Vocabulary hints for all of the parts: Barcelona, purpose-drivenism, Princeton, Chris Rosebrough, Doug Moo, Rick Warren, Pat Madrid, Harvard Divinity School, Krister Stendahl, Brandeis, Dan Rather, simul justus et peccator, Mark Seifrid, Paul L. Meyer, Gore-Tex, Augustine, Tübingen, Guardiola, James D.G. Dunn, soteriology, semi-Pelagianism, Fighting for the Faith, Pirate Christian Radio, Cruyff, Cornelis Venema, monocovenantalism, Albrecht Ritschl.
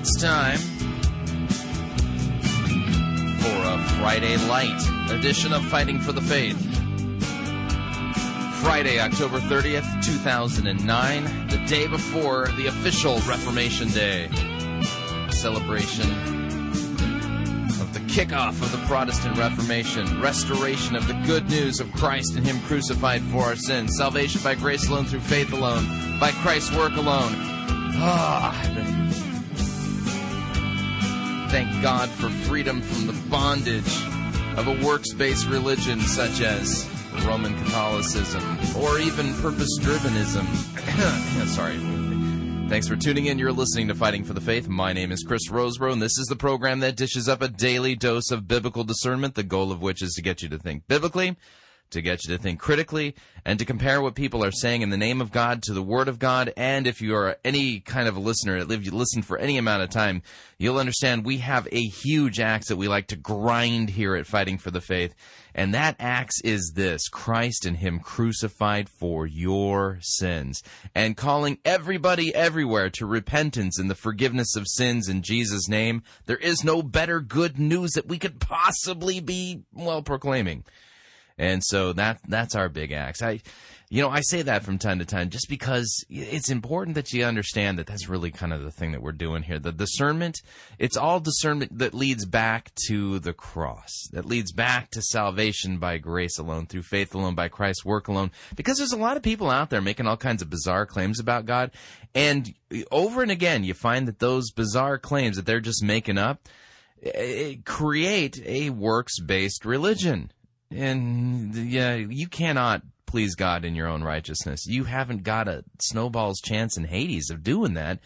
It's time for a Friday Light edition of Fighting for the Faith. Friday, October 30th, 2009, the day before the official Reformation Day. Celebration of the kickoff of the Protestant Reformation, restoration of the good news of Christ and Him crucified for our sins, salvation by grace alone, through faith alone, by Christ's work alone. Thank God for freedom from the bondage of a works-based religion such as Roman Catholicism or even purpose-drivenism. Sorry. Thanks for tuning in. You're listening to Fighting for the Faith. My name is Chris Rosebrough, and this is the program that dishes up a daily dose of biblical discernment, the goal of which is to get you to think biblically, to get you to think critically, and to compare what people are saying in the name of God to the Word of God. And if you are any kind of a listener, if you listen for any amount of time, you'll understand we have a huge axe that we like to grind here at Fighting for the Faith, and that axe is this: Christ and Him crucified for your sins, and calling everybody everywhere to repentance and the forgiveness of sins in Jesus' name. There is no better good news that we could possibly be, well, proclaiming. And so that's our big axe. I say that from time to time just because it's important that you understand that that's really kind of the thing that we're doing here. The discernment, it's all discernment that leads back to the cross, that leads back to salvation by grace alone, through faith alone, by Christ's work alone. Because there's a lot of people out there making all kinds of bizarre claims about God. And over and again, you find that those bizarre claims that they're just making up create a works-based religion. And yeah, you cannot please God in your own righteousness. You haven't got a snowball's chance in Hades of doing that.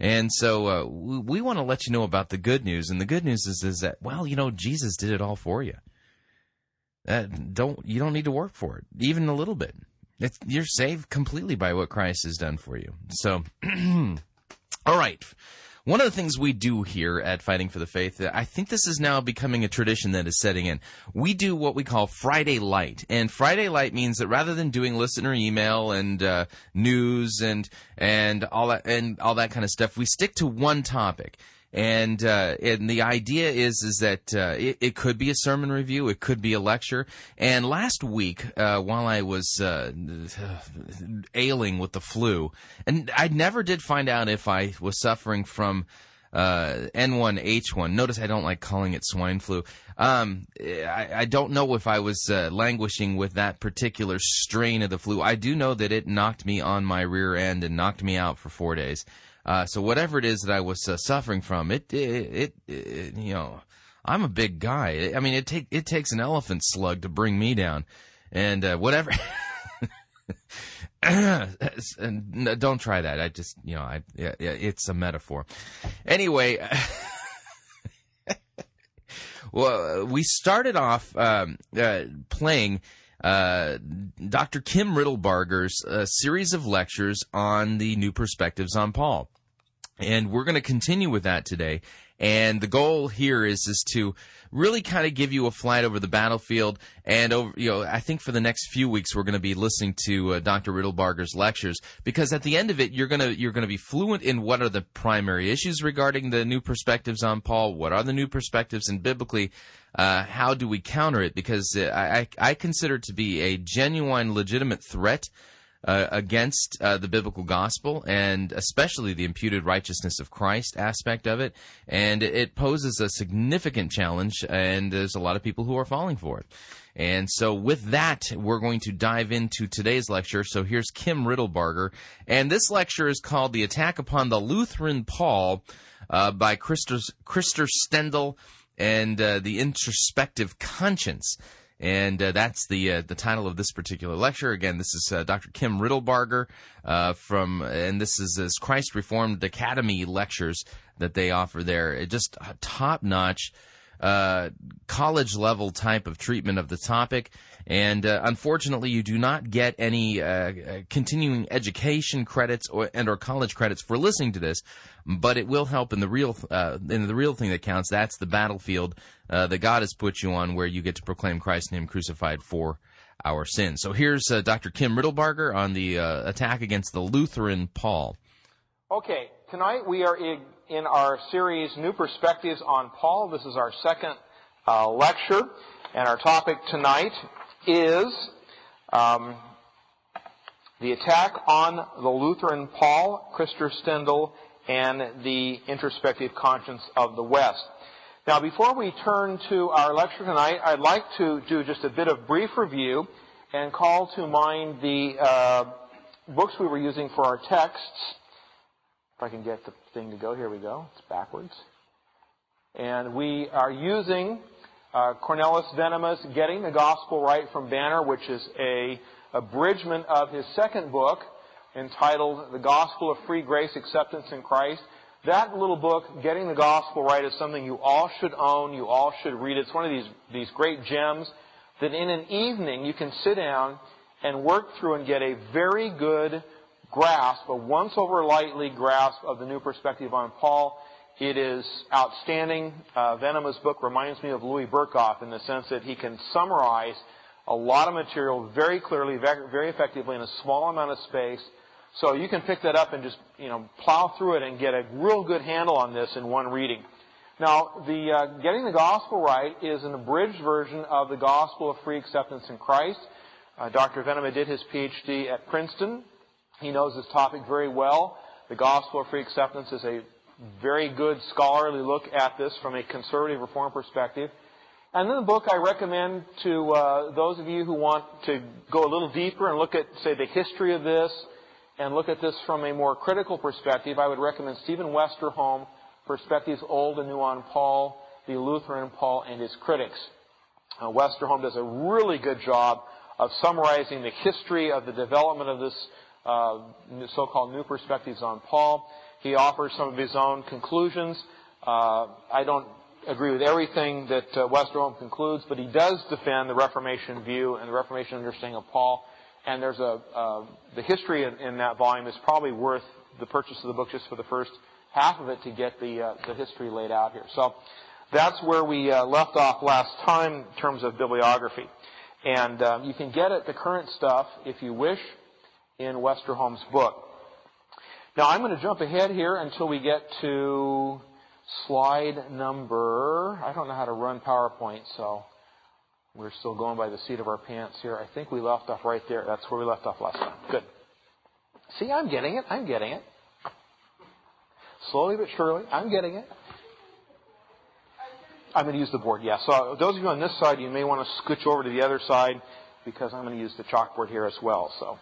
And so we want to let you know about the good news. And the good news is that, well, you know, Jesus did it all for you. You don't need to work for it, even a little bit. You're saved completely by what Christ has done for you. So, all right. One of the things we do here at Fighting for the Faith, I think this is now becoming a tradition that is setting in. We do what we call Friday Light. And Friday Light means that rather than doing listener email and news and all that kind of stuff, we stick to one topic. And the idea is that it could be a sermon review, it could be a lecture. And last week, while I was ailing with the flu, and I never did find out if I was suffering from N1H1. Notice I don't like calling it swine flu. I don't know if I was languishing with that particular strain of the flu. I do know that it knocked me on my rear end and knocked me out for 4 days. So whatever it is that I was suffering from, it you know, I'm a big guy. I mean, it takes an elephant slug to bring me down, and whatever. And don't try that. I just, you know, it's a metaphor. Anyway, well, we started off playing Dr. Kim Riddlebarger's series of lectures on the New Perspectives on Paul. And we're going to continue with that today. And the goal here is to really kind of give you a flight over the battlefield. And over, you know, I think for the next few weeks we're going to be listening to Dr. Riddlebarger's lectures, because at the end of it you're going to be fluent in what are the primary issues regarding the new perspectives on Paul, what are the new perspectives, and biblically how do we counter it? Because I consider it to be a genuine, legitimate threat against the biblical gospel, and especially the imputed righteousness of Christ aspect of it. And it poses a significant challenge, and there's a lot of people who are falling for it. And so with that, we're going to dive into today's lecture. So here's Kim Riddlebarger, and this lecture is called The Attack Upon the Lutheran Paul by Krister Stendahl and the Introspective Conscience. And that's the title of this particular lecture. Again, this is Dr. Kim Riddlebarger and this is this Christ Reformed Academy lectures that they offer there. Just a top-notch, college-level type of treatment of the topic. And unfortunately, you do not get any continuing education credits or college credits for listening to this. But it will help in the real thing that counts. That's the battlefield that God has put you on, where you get to proclaim Christ and Him crucified for our sins. So here's Dr. Kim Riddlebarger on the attack against the Lutheran Paul. Okay, tonight we are in our series, New Perspectives on Paul. This is our second lecture, and our topic tonight is the attack on the Lutheran Paul, Krister Stendahl, and the introspective conscience of the West. Now, before we turn to our lecture tonight, I'd like to do just a bit of brief review and call to mind the books we were using for our texts. If I can get the thing to go, here we go. It's backwards. And we are using Cornelis Venema's Getting the Gospel Right from Banner, which is a abridgment of his second book entitled The Gospel of Free Grace, Acceptance in Christ. That little book, Getting the Gospel Right, is something you all should own. You all should read it. It's one of these great gems that in an evening you can sit down and work through and get a very good grasp, a once-over-lightly grasp of the new perspective on Paul. It is outstanding. Venema's book reminds me of Louis Berkhof in the sense that he can summarize a lot of material very clearly, very effectively in a small amount of space. So you can pick that up and just, plow through it and get a real good handle on this in one reading. Now, the Getting the Gospel Right is an abridged version of the Gospel of Free Acceptance in Christ. Dr. Venema did his Ph.D. at Princeton. He knows this topic very well. The Gospel of Free Acceptance is a very good scholarly look at this from a conservative reform perspective. And then the book I recommend to those of you who want to go a little deeper and look at, say, the history of this and look at this from a more critical perspective, I would recommend Stephen Westerholm, Perspectives Old and New on Paul, the Lutheran Paul and His Critics. Westerholm does a really good job of summarizing the history of the development of this so-called New Perspectives on Paul. He offers some of his own conclusions. I don't agree with everything that Westerholm concludes, but he does defend the Reformation view and the Reformation understanding of Paul. And there's the history in that volume is probably worth the purchase of the book just for the first half of it to get the history laid out here. So that's where we left off last time in terms of bibliography. And you can get at the current stuff, if you wish, in Westerholm's book. Now, I'm going to jump ahead here until we get to slide number... I don't know how to run PowerPoint, so we're still going by the seat of our pants here. I think we left off right there. That's where we left off last time. Good. See, I'm getting it. Slowly but surely, I'm getting it. I'm going to use the board, yeah. So those of you on this side, you may want to scooch over to the other side because I'm going to use the chalkboard here as well, so...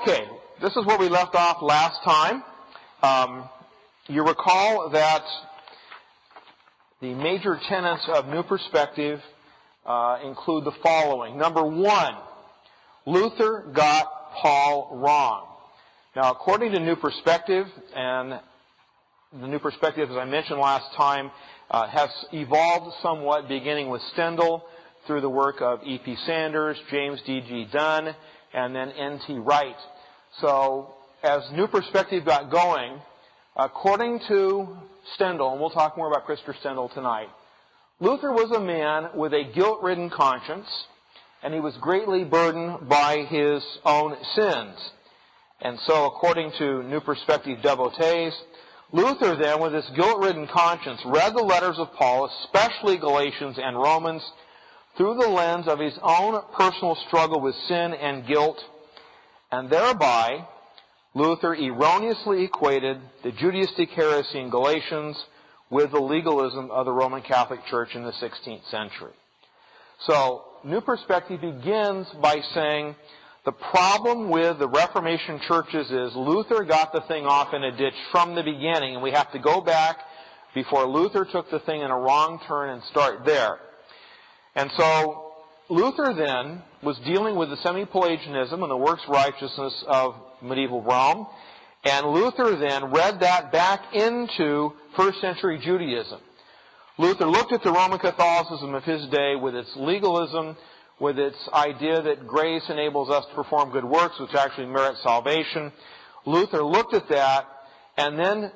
Okay, this is where we left off last time. You recall that the major tenets of New Perspective include the following. Number one, Luther got Paul wrong. Now, according to New Perspective, and the New Perspective, as I mentioned last time, has evolved somewhat, beginning with Stendahl through the work of E.P. Sanders, James D.G. Dunn, and then N.T. Wright. So, as New Perspective got going, according to Stendahl, and we'll talk more about Krister Stendahl tonight, Luther was a man with a guilt-ridden conscience, and he was greatly burdened by his own sins. And so, according to New Perspective devotees, Luther then, with his guilt-ridden conscience, read the letters of Paul, especially Galatians and Romans, through the lens of his own personal struggle with sin and guilt, and thereby Luther erroneously equated the Judaistic heresy in Galatians with the legalism of the Roman Catholic Church in the 16th century. So, New Perspective begins by saying the problem with the Reformation churches is Luther got the thing off in a ditch from the beginning, and we have to go back before Luther took the thing in a wrong turn and start there. And so, Luther then was dealing with the semi-Pelagianism and the works righteousness of medieval Rome, and Luther then read that back into first century Judaism. Luther looked at the Roman Catholicism of his day with its legalism, with its idea that grace enables us to perform good works, which actually merit salvation. Luther looked at that and then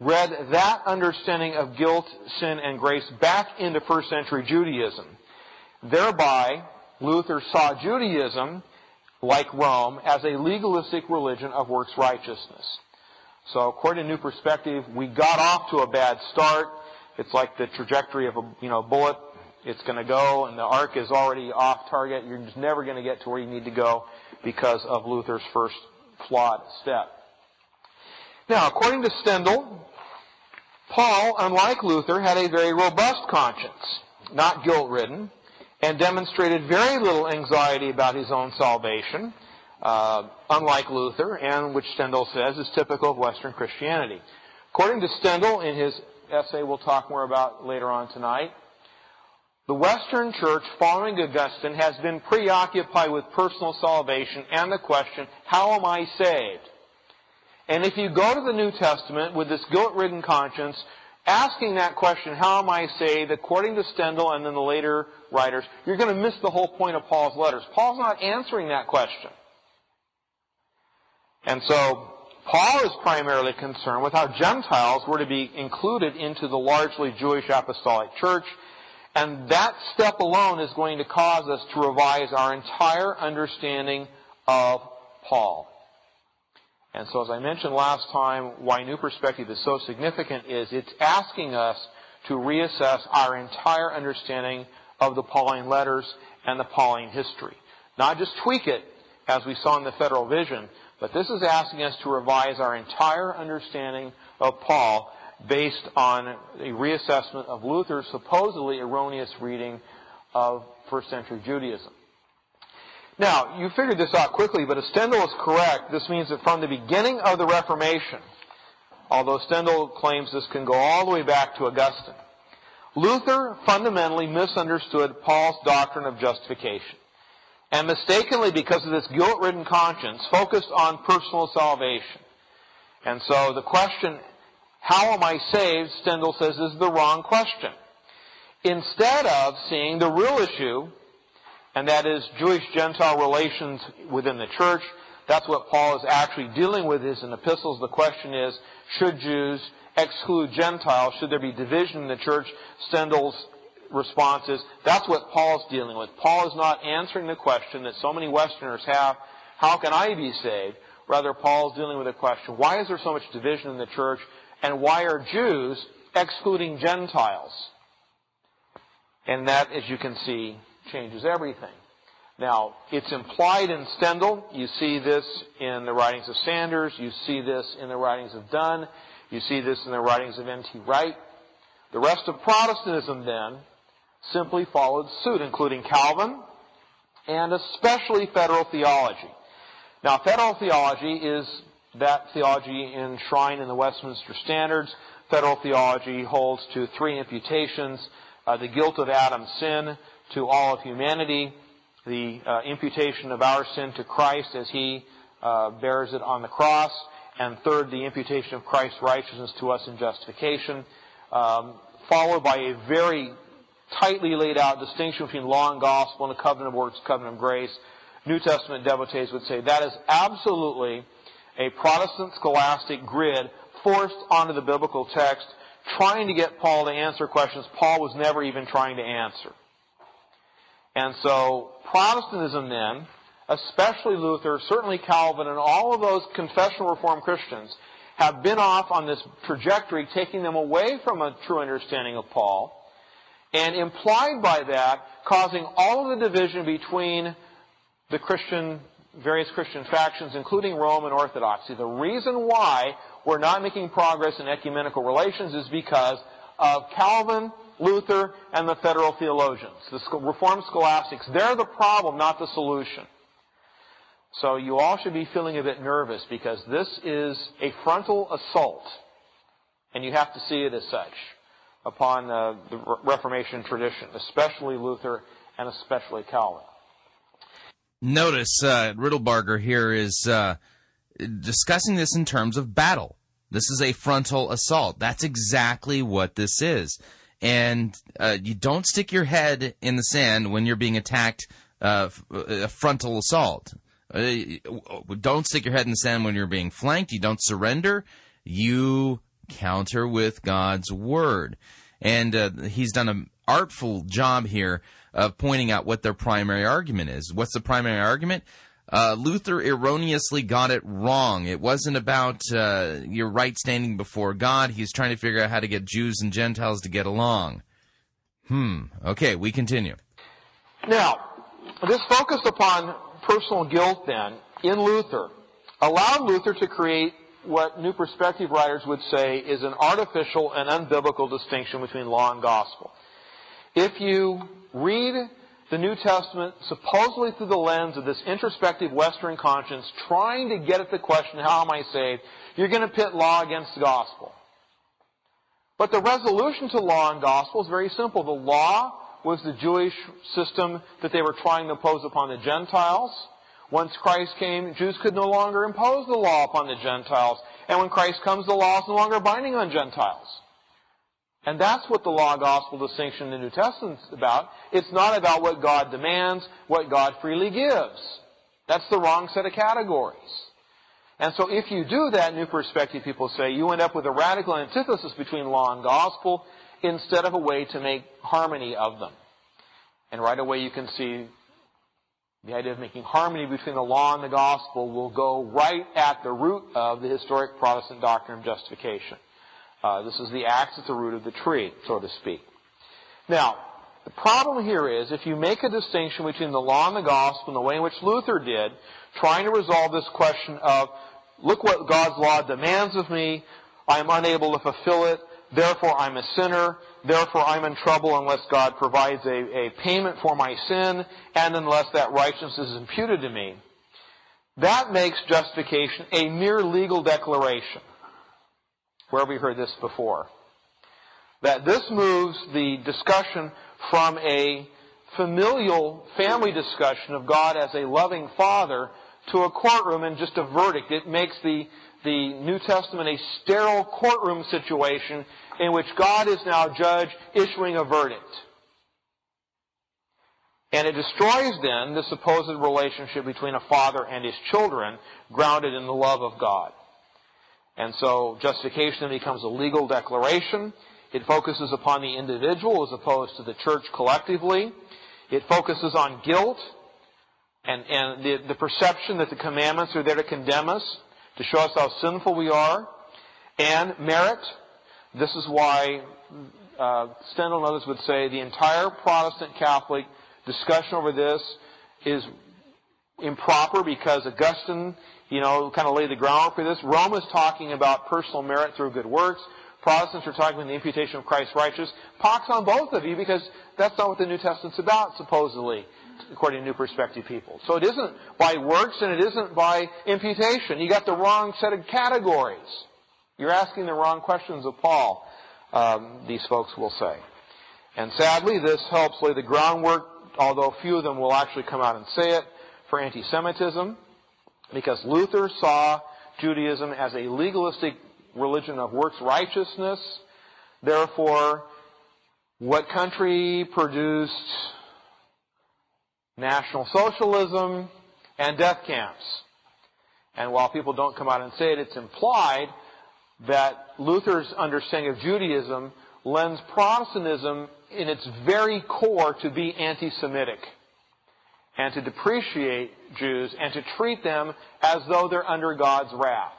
read that understanding of guilt, sin, and grace back into first century Judaism. Thereby, Luther saw Judaism, like Rome, as a legalistic religion of works righteousness. So according to New Perspective, we got off to a bad start. It's like the trajectory of a bullet. It's going to go, and the arc is already off target. You're just never going to get to where you need to go because of Luther's first flawed step. Now, according to Stendahl, Paul, unlike Luther, had a very robust conscience, not guilt-ridden, and demonstrated very little anxiety about his own salvation, unlike Luther, and which Stendahl says is typical of Western Christianity. According to Stendahl, in his essay we'll talk more about later on tonight, the Western Church, following Augustine, has been preoccupied with personal salvation and the question, how am I saved? And if you go to the New Testament with this guilt-ridden conscience, asking that question, how am I saved, according to Stendahl and then the later writers, you're going to miss the whole point of Paul's letters. Paul's not answering that question. And so Paul is primarily concerned with how Gentiles were to be included into the largely Jewish apostolic church. And that step alone is going to cause us to revise our entire understanding of Paul. And so as I mentioned last time, why New Perspective is so significant is it's asking us to reassess our entire understanding of the Pauline letters and the Pauline history. Not just tweak it, as we saw in the Federal Vision, but this is asking us to revise our entire understanding of Paul based on a reassessment of Luther's supposedly erroneous reading of first century Judaism. Now, you figured this out quickly, but if Stendahl is correct, this means that from the beginning of the Reformation, although Stendahl claims this can go all the way back to Augustine, Luther fundamentally misunderstood Paul's doctrine of justification, and mistakenly, because of this guilt-ridden conscience, focused on personal salvation. And so the question, how am I saved, Stendahl says, is the wrong question. Instead of seeing the real issue, and that is Jewish-Gentile relations within the church. That's what Paul is actually dealing with in his epistles. The question is, should Jews exclude Gentiles? Should there be division in the church? Stendahl's response is, that's what Paul's dealing with. Paul is not answering the question that so many Westerners have, how can I be saved? Rather, Paul's dealing with the question, why is there so much division in the church, and why are Jews excluding Gentiles? And that, as you can see, changes everything. Now, it's implied in Stendahl. You see this in the writings of Sanders. You see this in the writings of Dunn. You see this in the writings of N.T. Wright. The rest of Protestantism, then, simply followed suit, including Calvin and especially federal theology. Now, federal theology is that theology enshrined in the Westminster Standards. Federal theology holds to three imputations, the guilt of Adam's sin to all of humanity, the imputation of our sin to Christ as he bears it on the cross, and third, the imputation of Christ's righteousness to us in justification, followed by a very tightly laid out distinction between law and gospel and the covenant of works, covenant of grace. New Testament devotees would say that is absolutely a Protestant scholastic grid forced onto the biblical text, trying to get Paul to answer questions Paul was never even trying to answer. And so Protestantism then, especially Luther, certainly Calvin, and all of those confessional Reformed Christians have been off on this trajectory, taking them away from a true understanding of Paul, and implied by that, causing all of the division between the various Christian factions, including Rome and Orthodoxy. The reason why we're not making progress in ecumenical relations is because of Calvin, Luther, and the federal theologians, the Reformed scholastics. They're the problem, not the solution. So you all should be feeling a bit nervous because this is a frontal assault, and you have to see it as such, upon the Reformation tradition, especially Luther and especially Calvin. Notice Riddlebarger here is discussing this in terms of battle. This is a frontal assault. That's exactly what this is. And you don't stick your head in the sand when you're being attacked, a frontal assault. Don't stick your head in the sand when you're being flanked. You don't surrender. You counter with God's word. And he's done an artful job here of pointing out what their primary argument is. What's the primary argument? Luther erroneously got it wrong. It wasn't about your right standing before God. He's trying to figure out how to get Jews and Gentiles to get along. Okay, we continue. Now, this focus upon personal guilt, then, in Luther, allowed Luther to create what New Perspective writers would say is an artificial and unbiblical distinction between law and gospel. If you read the New Testament supposedly through the lens of this introspective Western conscience trying to get at the question, how am I saved? You're going to pit law against the gospel. But the resolution to law and gospel is very simple. The law was the Jewish system that they were trying to impose upon the Gentiles. Once Christ came, Jews could no longer impose the law upon the Gentiles. And when Christ comes, the law is no longer binding on Gentiles. And that's what the law-gospel distinction in the New Testament is about. It's not about what God demands, what God freely gives. That's the wrong set of categories. And so if you do that, New Perspective people say, you end up with a radical antithesis between law and gospel instead of a way to make harmony of them. And right away you can see the idea of making harmony between the law and the gospel will go right at the root of the historic Protestant doctrine of justification. This is the axe at the root of the tree, so to speak. Now, the problem here is if you make a distinction between the law and the gospel in the way in which Luther did, trying to resolve this question of, look what God's law demands of me, I'm unable to fulfill it, therefore I'm a sinner, therefore I'm in trouble unless God provides a payment for my sin, and unless that righteousness is imputed to me. That makes justification a mere legal declaration. Where have we heard this before? That this moves the discussion from a familial family discussion of God as a loving father to a courtroom and just a verdict. It makes the New Testament a sterile courtroom situation in which God is now judge issuing a verdict. And it destroys then the supposed relationship between a father and his children grounded in the love of God. And so justification becomes a legal declaration. It focuses upon the individual as opposed to the church collectively. It focuses on guilt and the perception that the commandments are there to condemn us, to show us how sinful we are, and merit. This is why Stendhal and others would say the entire Protestant Catholic discussion over this is improper because Augustine, kind of laid the groundwork for this. Rome is talking about personal merit through good works. Protestants are talking about the imputation of Christ's righteousness. Pox on both of you, because that's not what the New Testament's about, supposedly, according to New Perspective people. So it isn't by works and it isn't by imputation. You got the wrong set of categories. You're asking the wrong questions of Paul, these folks will say. And sadly, this helps lay the groundwork, although few of them will actually come out and say it, for anti-Semitism, because Luther saw Judaism as a legalistic religion of works righteousness. Therefore, what country produced National Socialism and death camps? And while people don't come out and say it, it's implied that Luther's understanding of Judaism lends Protestantism in its very core to be anti-Semitic, and to depreciate Jews, and to treat them as though they're under God's wrath.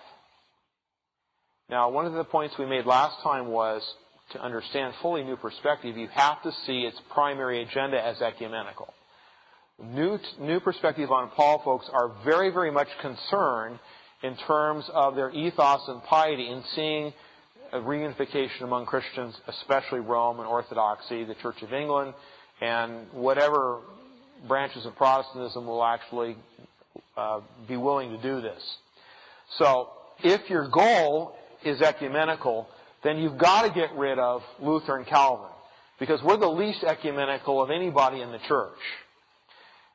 Now, one of the points we made last time was, to understand fully New Perspective, you have to see its primary agenda as ecumenical. New Perspective on Paul folks are very, very much concerned in terms of their ethos and piety in seeing a reunification among Christians, especially Rome and Orthodoxy, the Church of England, and whatever branches of Protestantism will actually be willing to do this. So if your goal is ecumenical, then you've got to get rid of Luther and Calvin, because we're the least ecumenical of anybody in the church.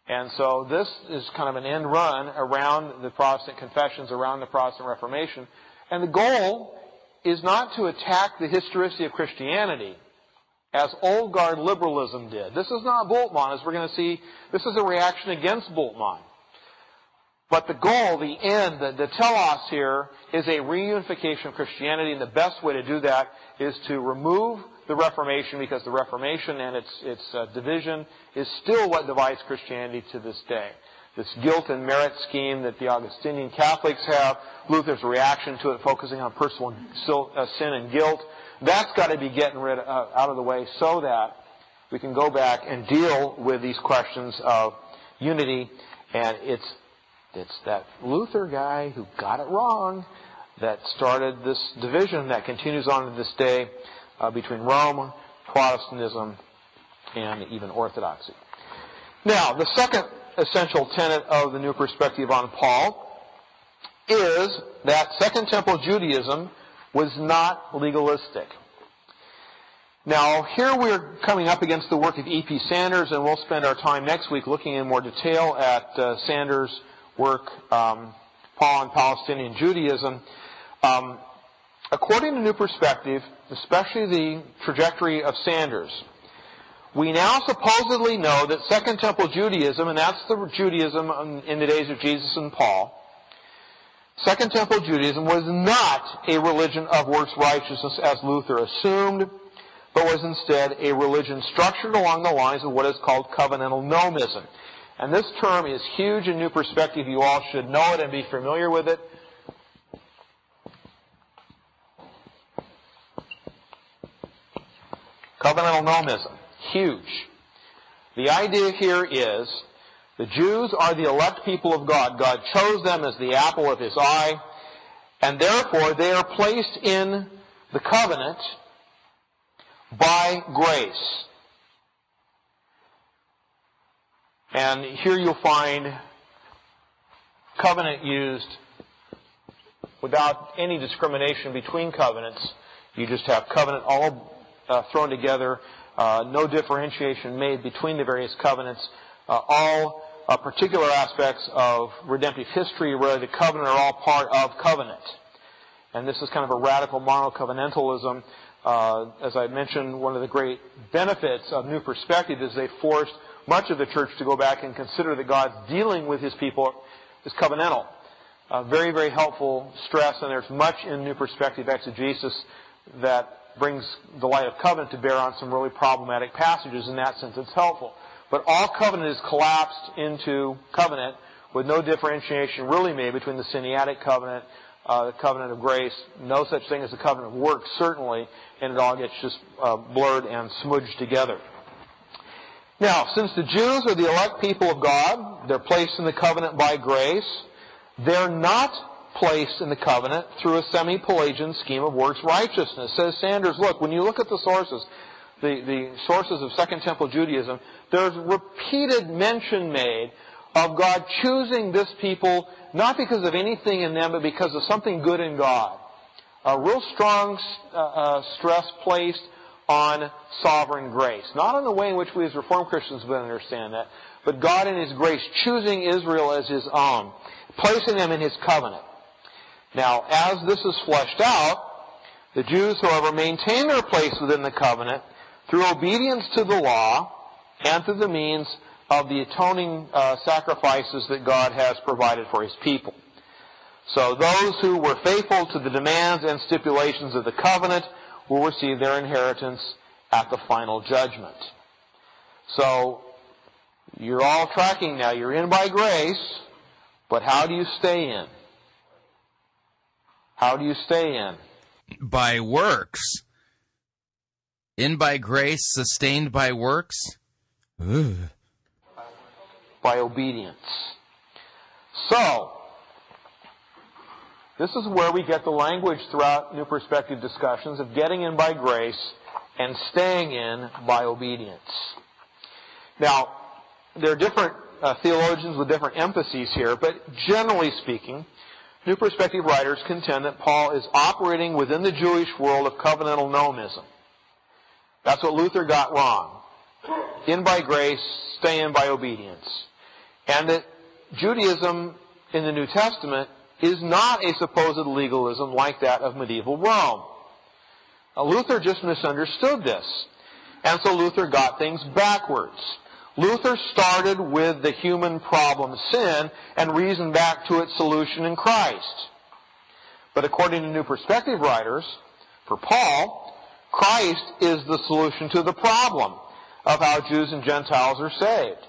And so this is kind of an end run around the Protestant confessions, around the Protestant Reformation. And the goal is not to attack the historicity of Christianity, as old guard liberalism did. This is not Bultmann, as we're going to see. This is a reaction against Bultmann. But the goal, the end, the telos here is a reunification of Christianity, and the best way to do that is to remove the Reformation, because the Reformation and its division is still what divides Christianity to this day. this guilt and merit scheme that the Augustinian Catholics have, Luther's reaction to it, focusing on personal sin and guilt. That's got to be getting rid of, out of the way so that we can go back and deal with these questions of unity. And it's that Luther guy who got it wrong that started this division that continues on to this day between Rome, Protestantism, and even Orthodoxy. Now, the second essential tenet of the new perspective on Paul is that Second Temple Judaism was not legalistic. Now, here we're coming up against the work of E.P. Sanders, and we'll spend our time next week looking in more detail at Sanders' work, Paul and Palestinian Judaism. According to New Perspective, especially the trajectory of Sanders, we now supposedly know that Second Temple Judaism, and that's the Judaism in the days of Jesus and Paul, Second Temple Judaism was not a religion of works righteousness as Luther assumed, but was instead a religion structured along the lines of what is called covenantal nomism. And this term is huge in New Perspective. You all should know it and be familiar with it. Covenantal nomism. Huge. The idea here is the Jews are the elect people of God. God chose them as the apple of His eye, and therefore they are placed in the covenant by grace. And here you'll find covenant used without any discrimination between covenants. You just have covenant all thrown together. No differentiation made between the various covenants. All particular aspects of redemptive history related to covenant are all part of covenant. And this is kind of a radical monocovenantalism. As I mentioned, one of the great benefits of New Perspective is they forced much of the church to go back and consider that God's dealing with His people is covenantal. Very, very helpful stress, and there's much in New Perspective exegesis that brings the light of covenant to bear on some really problematic passages. In that sense, it's helpful. But all covenant is collapsed into covenant with no differentiation really made between the Sinaitic covenant, the covenant of grace, no such thing as the covenant of works, certainly, and it all gets just blurred and smudged together. Now, since the Jews are the elect people of God, they're placed in the covenant by grace, they're not placed in the covenant through a semi-Pelagian scheme of works righteousness. Says Sanders, look, when you look at the sources, the sources of Second Temple Judaism, there's repeated mention made of God choosing this people not because of anything in them, but because of something good in God. A real strong stress placed on sovereign grace. Not on the way in which we as Reformed Christians would understand that, but God in His grace choosing Israel as His own, placing them in His covenant. Now, as this is fleshed out, the Jews, however, maintain their place within the covenant through obedience to the law and through the means of the atoning sacrifices that God has provided for His people. So those who were faithful to the demands and stipulations of the covenant will receive their inheritance at the final judgment. So you're all tracking now. You're in by grace, but how do you stay in? How do you stay in? By works. In by grace, sustained by works? Ugh. By obedience. So, this is where we get the language throughout New Perspective discussions of getting in by grace and staying in by obedience. Now, there are different theologians with different emphases here, but generally speaking, New Perspective writers contend that Paul is operating within the Jewish world of covenantal nomism. That's what Luther got wrong. In by grace, stay in by obedience. And that Judaism in the New Testament is not a supposed legalism like that of medieval Rome. Now, Luther just misunderstood this. And so Luther got things backwards. Luther started with the human problem sin and reasoned back to its solution in Christ. But according to New Perspective writers, for Paul, Christ is the solution to the problem of how Jews and Gentiles are saved.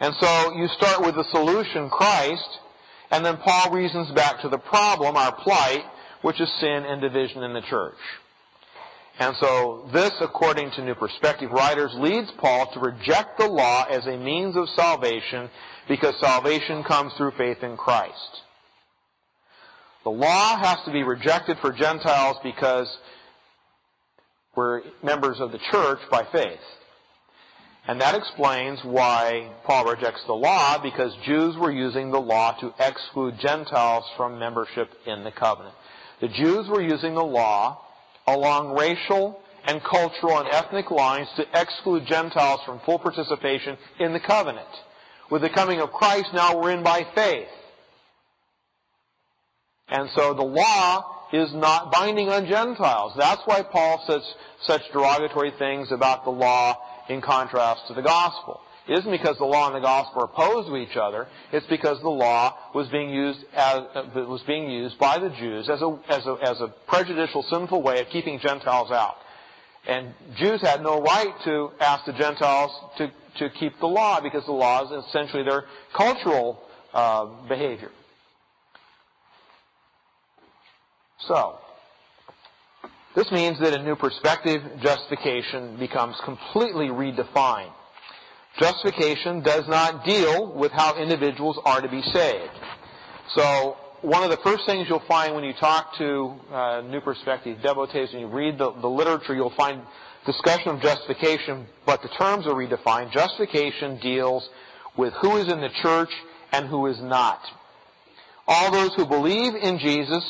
And so you start with the solution, Christ, and then Paul reasons back to the problem, our plight, which is sin and division in the church. And so this, according to New Perspective writers, leads Paul to reject the law as a means of salvation because salvation comes through faith in Christ. The law has to be rejected for Gentiles because we're members of the church by faith. And that explains why Paul rejects the law, because Jews were using the law to exclude Gentiles from membership in the covenant. The Jews were using the law along racial and cultural and ethnic lines to exclude Gentiles from full participation in the covenant. With the coming of Christ, now we're in by faith. And so the law is not binding on Gentiles. That's why Paul says such derogatory things about the law in contrast to the gospel. It isn't because the law and the gospel are opposed to each other. It's because the law was being used by the Jews as a prejudicial, sinful way of keeping Gentiles out. And Jews had no right to ask the Gentiles to keep the law, because the law is essentially their cultural behavior. So, this means that in New Perspective, justification becomes completely redefined. Justification does not deal with how individuals are to be saved. So, one of the first things you'll find when you talk to New Perspective devotees, when you read the literature, you'll find discussion of justification, but the terms are redefined. Justification deals with who is in the church and who is not. All those who believe in Jesus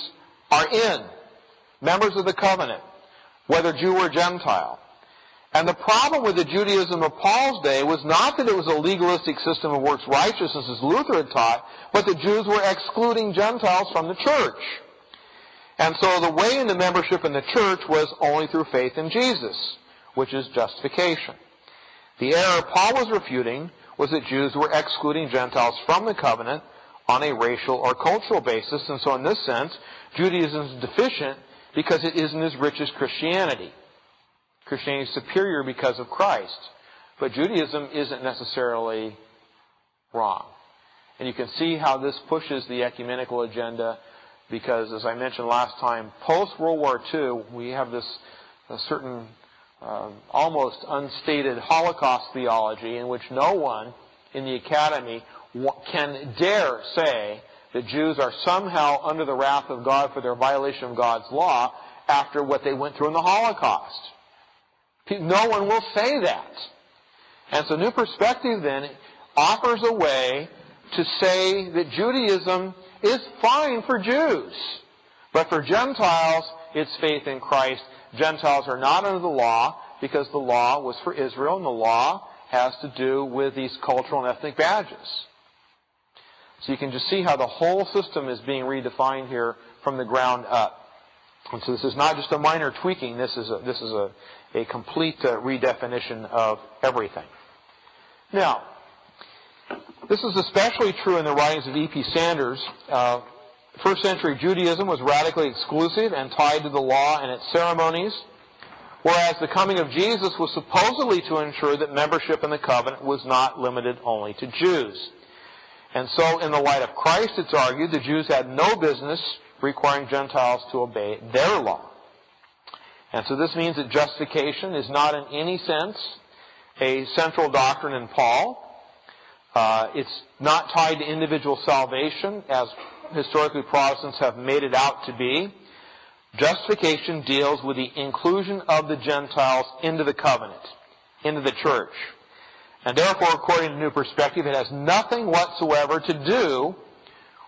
are in, members of the covenant, whether Jew or Gentile. And the problem with the Judaism of Paul's day was not that it was a legalistic system of works righteousness, as Luther had taught, but the Jews were excluding Gentiles from the church. And so the way into membership in the church was only through faith in Jesus, which is justification. The error Paul was refuting was that Jews were excluding Gentiles from the covenant on a racial or cultural basis, and so in this sense, Judaism is deficient because it isn't as rich as Christianity. Christianity is superior because of Christ, but Judaism isn't necessarily wrong. And you can see how this pushes the ecumenical agenda, because, as I mentioned last time, post-World War II, we have this certain almost unstated Holocaust theology in which no one in the academy can dare say that Jews are somehow under the wrath of God for their violation of God's law after what they went through in the Holocaust. No one will say that. And so New Perspective then offers a way to say that Judaism is fine for Jews, but for Gentiles, it's faith in Christ. Gentiles are not under the law because the law was for Israel, and the law has to do with these cultural and ethnic badges. So you can just see how the whole system is being redefined here from the ground up. And so this is not just a minor tweaking. This is a complete redefinition of everything. Now, this is especially true in the writings of E.P. Sanders. First century Judaism was radically exclusive and tied to the law and its ceremonies, whereas the coming of Jesus was supposedly to ensure that membership in the covenant was not limited only to Jews. And so, in the light of Christ, it's argued the Jews had no business requiring Gentiles to obey their law. And so this means that justification is not in any sense a central doctrine in Paul. It's not tied to individual salvation, as historically Protestants have made it out to be. Justification deals with the inclusion of the Gentiles into the covenant, into the church. And therefore, according to New Perspective, it has nothing whatsoever to do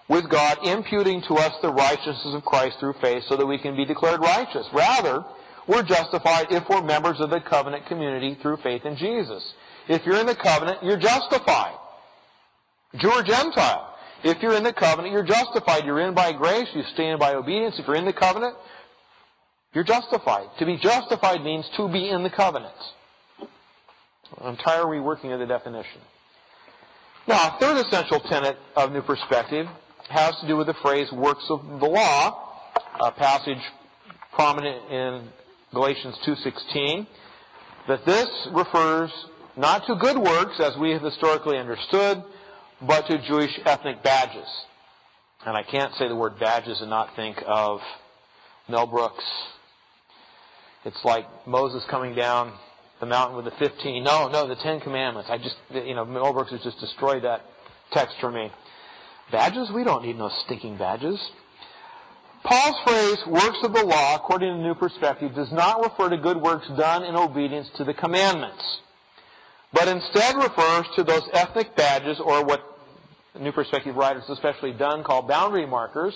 with God imputing to us the righteousness of Christ through faith so that we can be declared righteous. Rather, we're justified if we're members of the covenant community through faith in Jesus. If you're in the covenant, you're justified, Jew or Gentile. If you're in the covenant, you're justified. You're in by grace. You stand by obedience. If you're in the covenant, you're justified. To be justified means to be in the covenant. An entire reworking of the definition. Now, a third essential tenet of New Perspective has to do with the phrase works of the law, a passage prominent in Galatians 2:16, that this refers not to good works, as we have historically understood, but to Jewish ethnic badges. And I can't say the word badges and not think of Mel Brooks. It's like Moses coming down the mountain with the 15. No, the 10 Commandments. Mel Brooks has just destroyed that text for me. Badges? We don't need no stinking badges. Paul's phrase, works of the law, according to the New Perspective, does not refer to good works done in obedience to the commandments, but instead refers to those ethnic badges, or what New Perspective writers, especially Dunn, call boundary markers,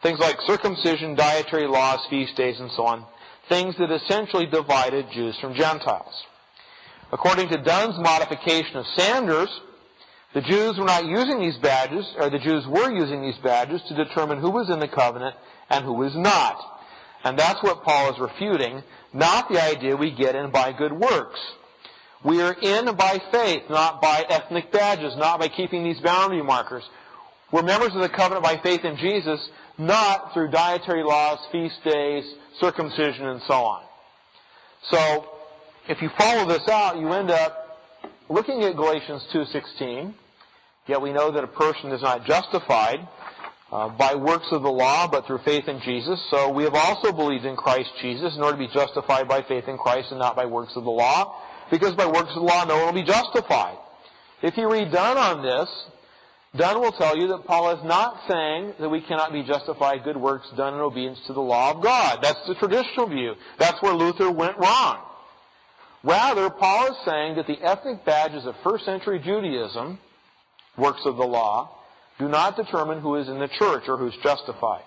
things like circumcision, dietary laws, feast days, and so on, things that essentially divided Jews from Gentiles. According to Dunn's modification of Sanders, the Jews were not using these badges, or the Jews were using these badges to determine who was in the covenant and who was not. And that's what Paul is refuting, not the idea we get in by good works. We are in by faith, not by ethnic badges, not by keeping these boundary markers. We're members of the covenant by faith in Jesus, not through dietary laws, feast days, circumcision, and so on. So, if you follow this out, you end up looking at Galatians 2:16. Yet we know that a person is not justified by works of the law, but through faith in Jesus. So we have also believed in Christ Jesus in order to be justified by faith in Christ and not by works of the law, because by works of the law no one will be justified. If you read Dunn on this, Dunn will tell you that Paul is not saying that we cannot be justified good works done in obedience to the law of God. That's the traditional view. That's where Luther went wrong. Rather, Paul is saying that the ethnic badges of first century Judaism, works of the law, do not determine who is in the church or who's justified.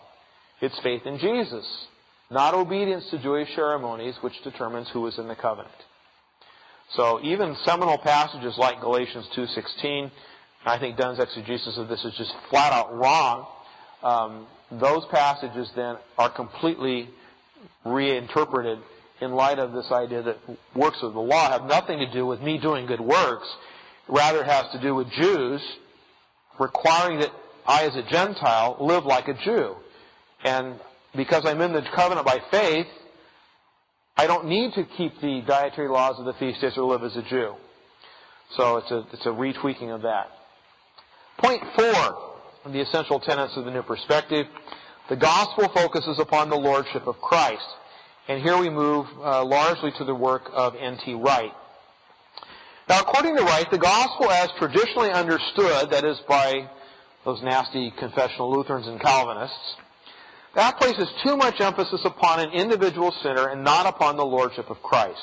It's faith in Jesus, not obedience to Jewish ceremonies, which determines who is in the covenant. So even seminal passages like Galatians 2:16, I think Dunn's exegesis of this is just flat out wrong, those passages then are completely reinterpreted in light of this idea that works of the law have nothing to do with me doing good works. Rather, it has to do with Jews requiring that I, as a Gentile, live like a Jew. And because I'm in the covenant by faith, I don't need to keep the dietary laws of the feast days or live as a Jew. So it's a retweaking of that. Point 4, the essential tenets of the New Perspective. The gospel focuses upon the lordship of Christ. And here we move largely to the work of N.T. Wright. Now, according to Wright, the gospel as traditionally understood, that is by those nasty confessional Lutherans and Calvinists, that places too much emphasis upon an individual sinner and not upon the lordship of Christ.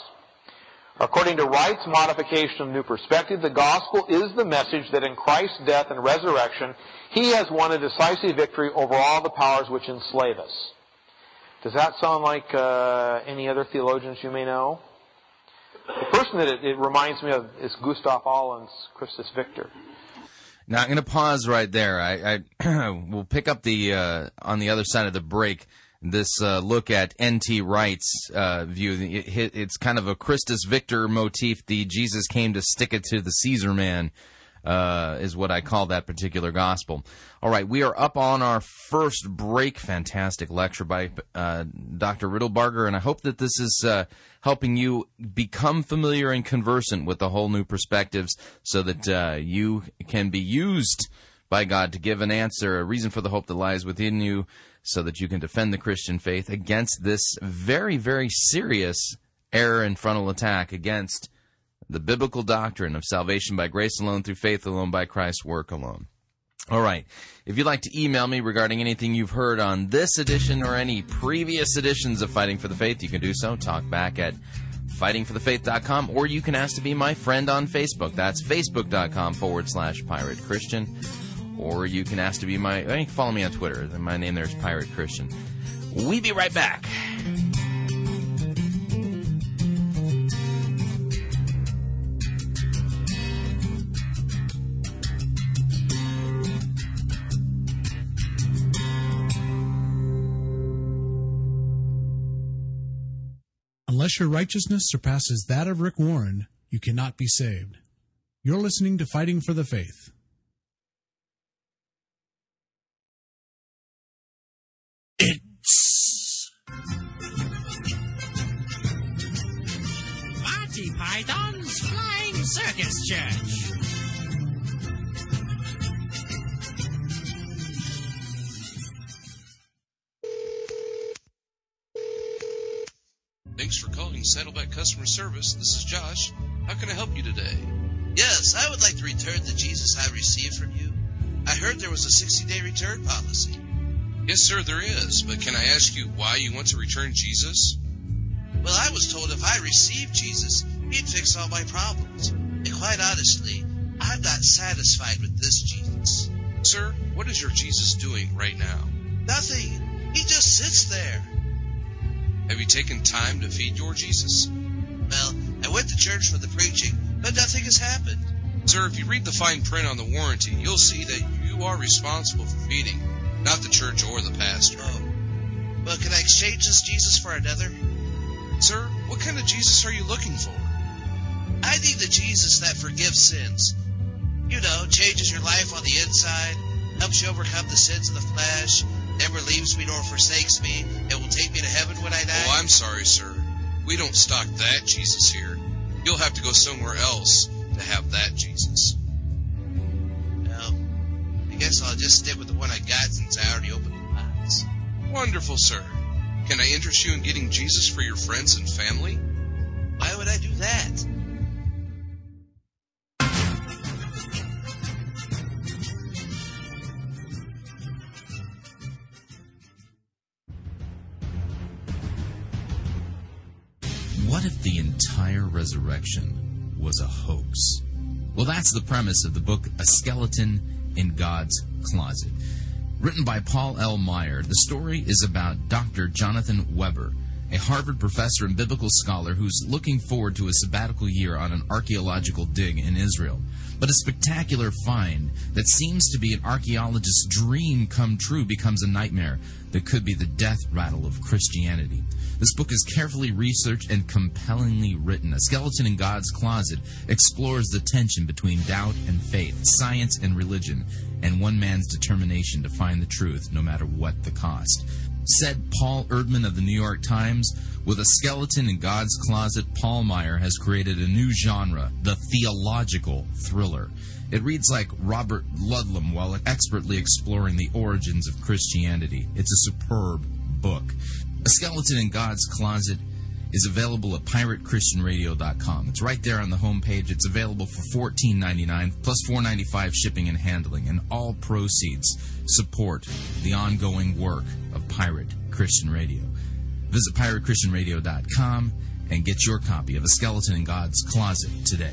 According to Wright's modification of New Perspective, the gospel is the message that in Christ's death and resurrection, he has won a decisive victory over all the powers which enslave us. Does that sound like any other theologians you may know? The person that it reminds me of is Gustav Ahlen's Christus Victor. Now, I'm going to pause right there. I will pick up on the other side of the break, this look at N.T. Wright's view. It's kind of a Christus Victor motif, the Jesus came to stick it to the Caesar man, is what I call that particular gospel. All right, we are up on our first break. Fantastic lecture by Dr. Riddlebarger, and I hope that this is helping you become familiar and conversant with the whole New Perspectives so that you can be used by God to give an answer, a reason for the hope that lies within you, so that you can defend the Christian faith against this very, very serious error and frontal attack against the biblical doctrine of salvation by grace alone, through faith alone, by Christ's work alone. All right. If you'd like to email me regarding anything you've heard on this edition or any previous editions of Fighting for the Faith, you can do so. Talk back at fightingforthefaith.com, or you can ask to be my friend on Facebook. That's facebook.com/Pirate Christian. Or you can ask to be follow me on Twitter. My name there is Pirate Christian. We'll be right back. Unless your righteousness surpasses that of Rick Warren, you cannot be saved. You're listening to Fighting for the Faith. It's Monty Python's Flying Christian Circus Church. Thanks for calling Saddleback Customer Service. This is Josh. How can I help you today? Yes, I would like to return the Jesus I received from you. I heard there was a 60-day return policy. Yes, sir, there is. But can I ask you why you want to return Jesus? Well, I was told if I received Jesus, he'd fix all my problems. And quite honestly, I'm not satisfied with this Jesus. Sir, what is your Jesus doing right now? Nothing. He just sits there. Have you taken time to feed your Jesus? Well, I went to church for the preaching, but nothing has happened. Sir, if you read the fine print on the warranty, you'll see that you are responsible for feeding, not the church or the pastor. Oh. Well, can I exchange this Jesus for another? Sir, what kind of Jesus are you looking for? I need the Jesus that forgives sins. You know, changes your life on the inside, helps you overcome the sins of the flesh, never leaves me nor forsakes me, and will take me to heaven when I die. Oh, I'm sorry, sir. We don't stock that Jesus here. You'll have to go somewhere else to have that Jesus. Well, I guess I'll just stick with the one I got since I already opened the box. Wonderful, sir. Can I interest you in getting Jesus for your friends and family? Why would I do that? What if the entire resurrection was a hoax? Well, that's the premise of the book, A Skeleton in God's Closet. Written by Paul L. Meyer, the story is about Dr. Jonathan Weber, a Harvard professor and biblical scholar who's looking forward to a sabbatical year on an archaeological dig in Israel. But a spectacular find that seems to be an archaeologist's dream come true becomes a nightmare that could be the death rattle of Christianity. This book is carefully researched and compellingly written. A Skeleton in God's Closet explores the tension between doubt and faith, science and religion, and one man's determination to find the truth no matter what the cost. Said Paul Erdman of the New York Times, with A Skeleton in God's Closet, Paul Meyer has created a new genre, the theological thriller. It reads like Robert Ludlum while expertly exploring the origins of Christianity. It's a superb book. A Skeleton in God's Closet is available at piratechristianradio.com. It's right there on the homepage. It's available for $14.99 plus $4.95 shipping and handling, and all proceeds support the ongoing work of Pirate Christian Radio. Visit piratechristianradio.com and get your copy of A Skeleton in God's Closet today.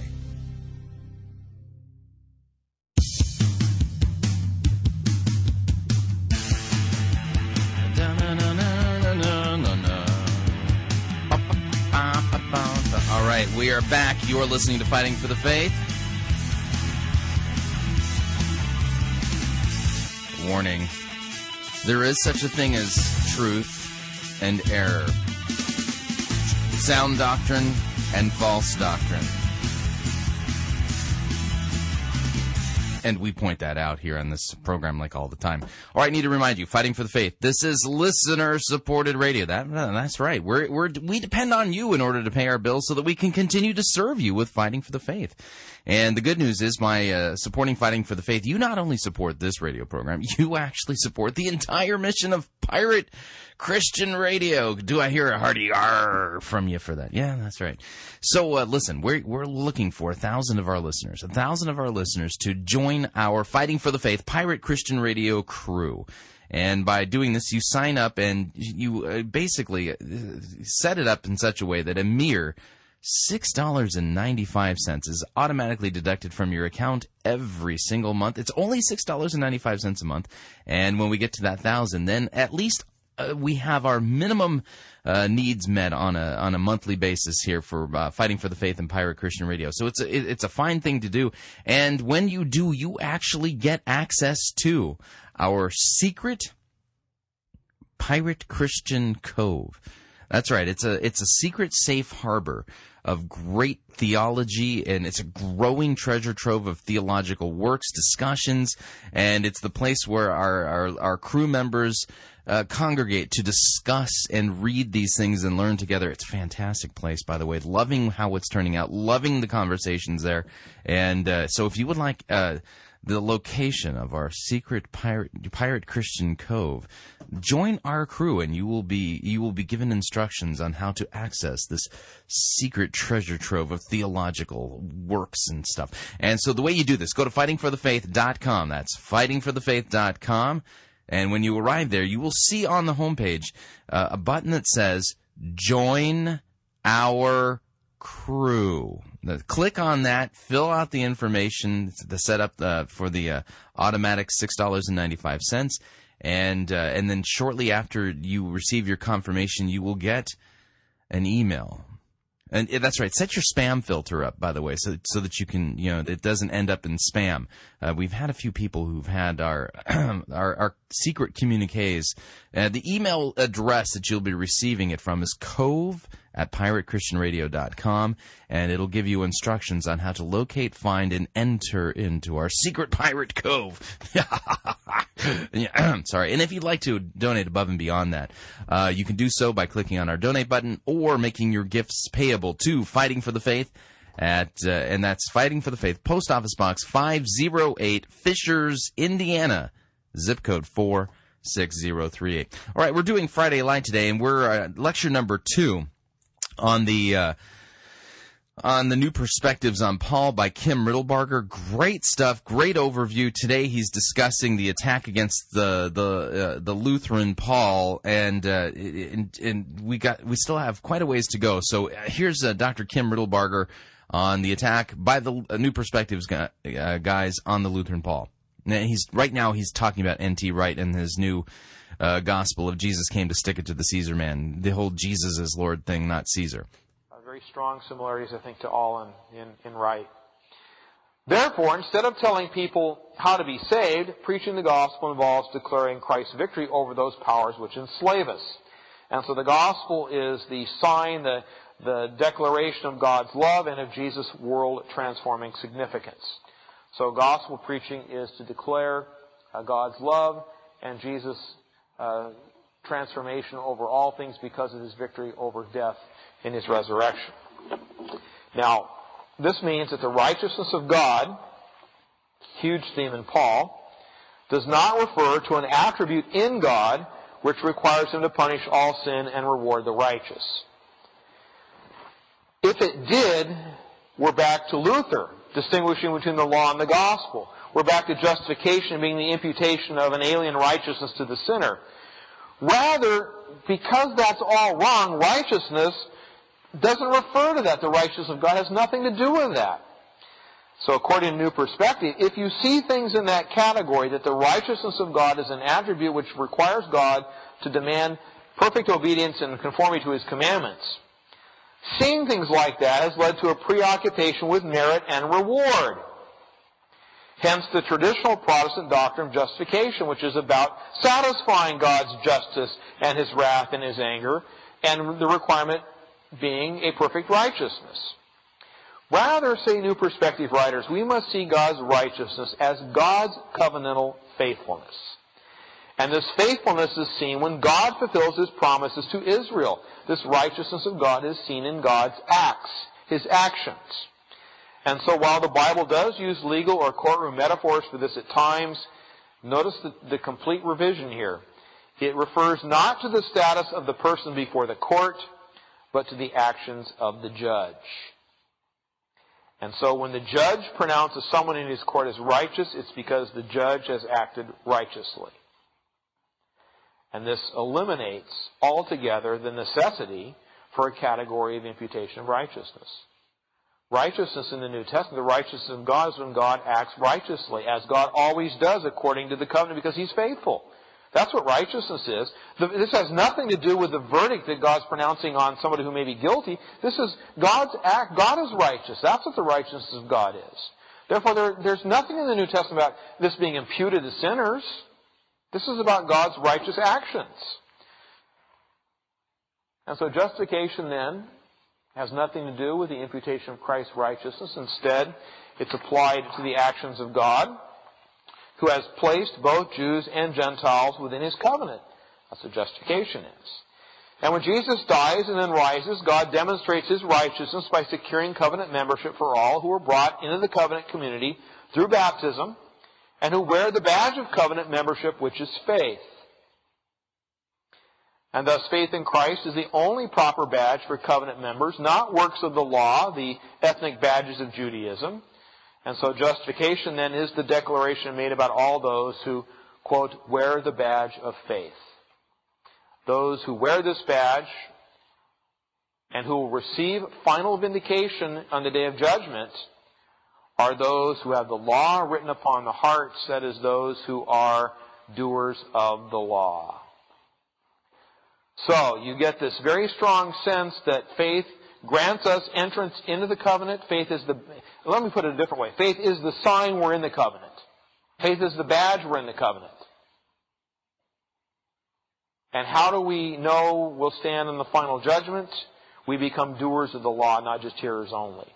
We are back. You are listening to Fighting for the Faith. Warning. There is such a thing as truth and error, sound doctrine and false doctrine. And we point that out here on this program like all the time. All right, I need to remind you, Fighting for the Faith, this is listener-supported radio. That's right. We depend on you in order to pay our bills so that we can continue to serve you with Fighting for the Faith. And the good news is by supporting Fighting for the Faith, you not only support this radio program, you actually support the entire mission of Pirate Christian Radio. Do I hear a hearty R from you for that? Yeah, that's right. So listen, we're looking for 1,000 of our listeners to join our Fighting for the Faith Pirate Christian Radio crew. And by doing this, you sign up and you basically set it up in such a way that a mere $6.95 is automatically deducted from your account every single month. It's only $6.95 a month. And when we get to that 1,000, then at least we have our minimum needs met on a monthly basis here for Fighting for the Faith and Pirate Christian Radio. So it's a fine thing to do. And when you do, you actually get access to our secret Pirate Christian Cove. That's right. It's a secret safe harbor of great theology, and it's a growing treasure trove of theological works, discussions, and it's the place where our crew members congregate to discuss and read these things and learn together. It's a fantastic place, by the way. Loving how it's turning out, loving the conversations there. And so if you would like the location of our secret pirate Christian Cove, join our crew, and you will be given instructions on how to access this secret treasure trove of theological works and stuff. And so the way you do this, go to fightingforthefaith.com. That's fightingforthefaith.com. And when you arrive there, you will see on the homepage a button that says, Join Our Crew. Now, click on that, fill out the information, the setup for the automatic $6.95, and then shortly after you receive your confirmation, you will get an email. And that's right. Set your spam filter up, by the way, so that you can, it doesn't end up in spam. We've had a few people who've had our secret communiques. The email address that you'll be receiving it from is cove@piratechristianradio.com, and it'll give you instructions on how to locate, find, and enter into our secret pirate cove. Sorry. And if you'd like to donate above and beyond that, you can do so by clicking on our donate button or making your gifts payable to Fighting for the Faith and that's Fighting for the Faith, Post Office Box 508, Fishers, Indiana, zip code 46038. All right, we're doing Friday Light today, and we're lecture number 2 on the New Perspectives on Paul by Kim Riddlebarger. Great stuff, great overview. Today he's discussing the attack against the Lutheran Paul, and we still have quite a ways to go. So here's Dr. Kim Riddlebarger on the attack by the New Perspectives guys on the Lutheran Paul. And he's talking about N.T. Wright and his new gospel of Jesus came to stick it to the Caesar man, the whole Jesus is Lord thing, not Caesar. Very strong similarities, I think, to all in Wright. Therefore, instead of telling people how to be saved, preaching the gospel involves declaring Christ's victory over those powers which enslave us. And so the gospel is the sign, the declaration of God's love and of Jesus' world-transforming significance. So gospel preaching is to declare God's love and Jesus' transformation over all things because of his victory over death in his resurrection. Now, this means that the righteousness of God, huge theme in Paul, does not refer to an attribute in God which requires him to punish all sin and reward the righteous. If it did, we're back to Luther, distinguishing between the law and the gospel. We're back to justification being the imputation of an alien righteousness to the sinner. Rather, because that's all wrong, righteousness doesn't refer to that. The righteousness of God has nothing to do with that. So according to New Perspective, if you see things in that category, that the righteousness of God is an attribute which requires God to demand perfect obedience and conformity to his commandments, seeing things like that has led to a preoccupation with merit and reward. Hence the traditional Protestant doctrine of justification, which is about satisfying God's justice and his wrath and his anger, and the requirement being a perfect righteousness. Rather, say New Perspective writers, we must see God's righteousness as God's covenantal faithfulness. And this faithfulness is seen when God fulfills his promises to Israel. This righteousness of God is seen in God's acts, his actions. And so while the Bible does use legal or courtroom metaphors for this at times, notice the complete revision here. It refers not to the status of the person before the court, but to the actions of the judge. And so when the judge pronounces someone in his court as righteous, it's because the judge has acted righteously. And this eliminates altogether the necessity for a category of imputation of righteousness. Righteousness in the New Testament, the righteousness of God is when God acts righteously, as God always does according to the covenant, because he's faithful. That's what righteousness is. This has nothing to do with the verdict that God's pronouncing on somebody who may be guilty. This is God's act. God is righteous. That's what the righteousness of God is. Therefore, there's nothing in the New Testament about this being imputed to sinners. This is about God's righteous actions. And so justification then has nothing to do with the imputation of Christ's righteousness. Instead, it's applied to the actions of God, who has placed both Jews and Gentiles within his covenant. That's what justification is. And when Jesus dies and then rises, God demonstrates his righteousness by securing covenant membership for all who are brought into the covenant community through baptism and who wear the badge of covenant membership, which is faith. And thus faith in Christ is the only proper badge for covenant members, not works of the law, the ethnic badges of Judaism. And so justification then is the declaration made about all those who, quote, wear the badge of faith. Those who wear this badge and who will receive final vindication on the day of judgment are those who have the law written upon the hearts, that is, those who are doers of the law. So you get this very strong sense that faith grants us entrance into the covenant. Let me put it a different way. Faith is the sign we're in the covenant. Faith is the badge we're in the covenant. And how do we know we'll stand in the final judgment? We become doers of the law, not just hearers only.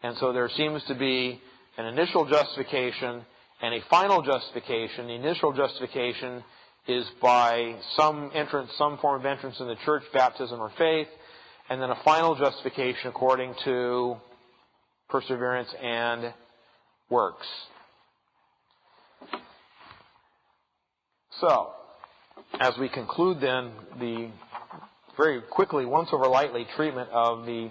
And so there seems to be an initial justification and a final justification. The initial justification is by some form of entrance in the church, baptism, or faith, and then a final justification according to perseverance and works. So, as we conclude then the very quickly, once over lightly treatment of the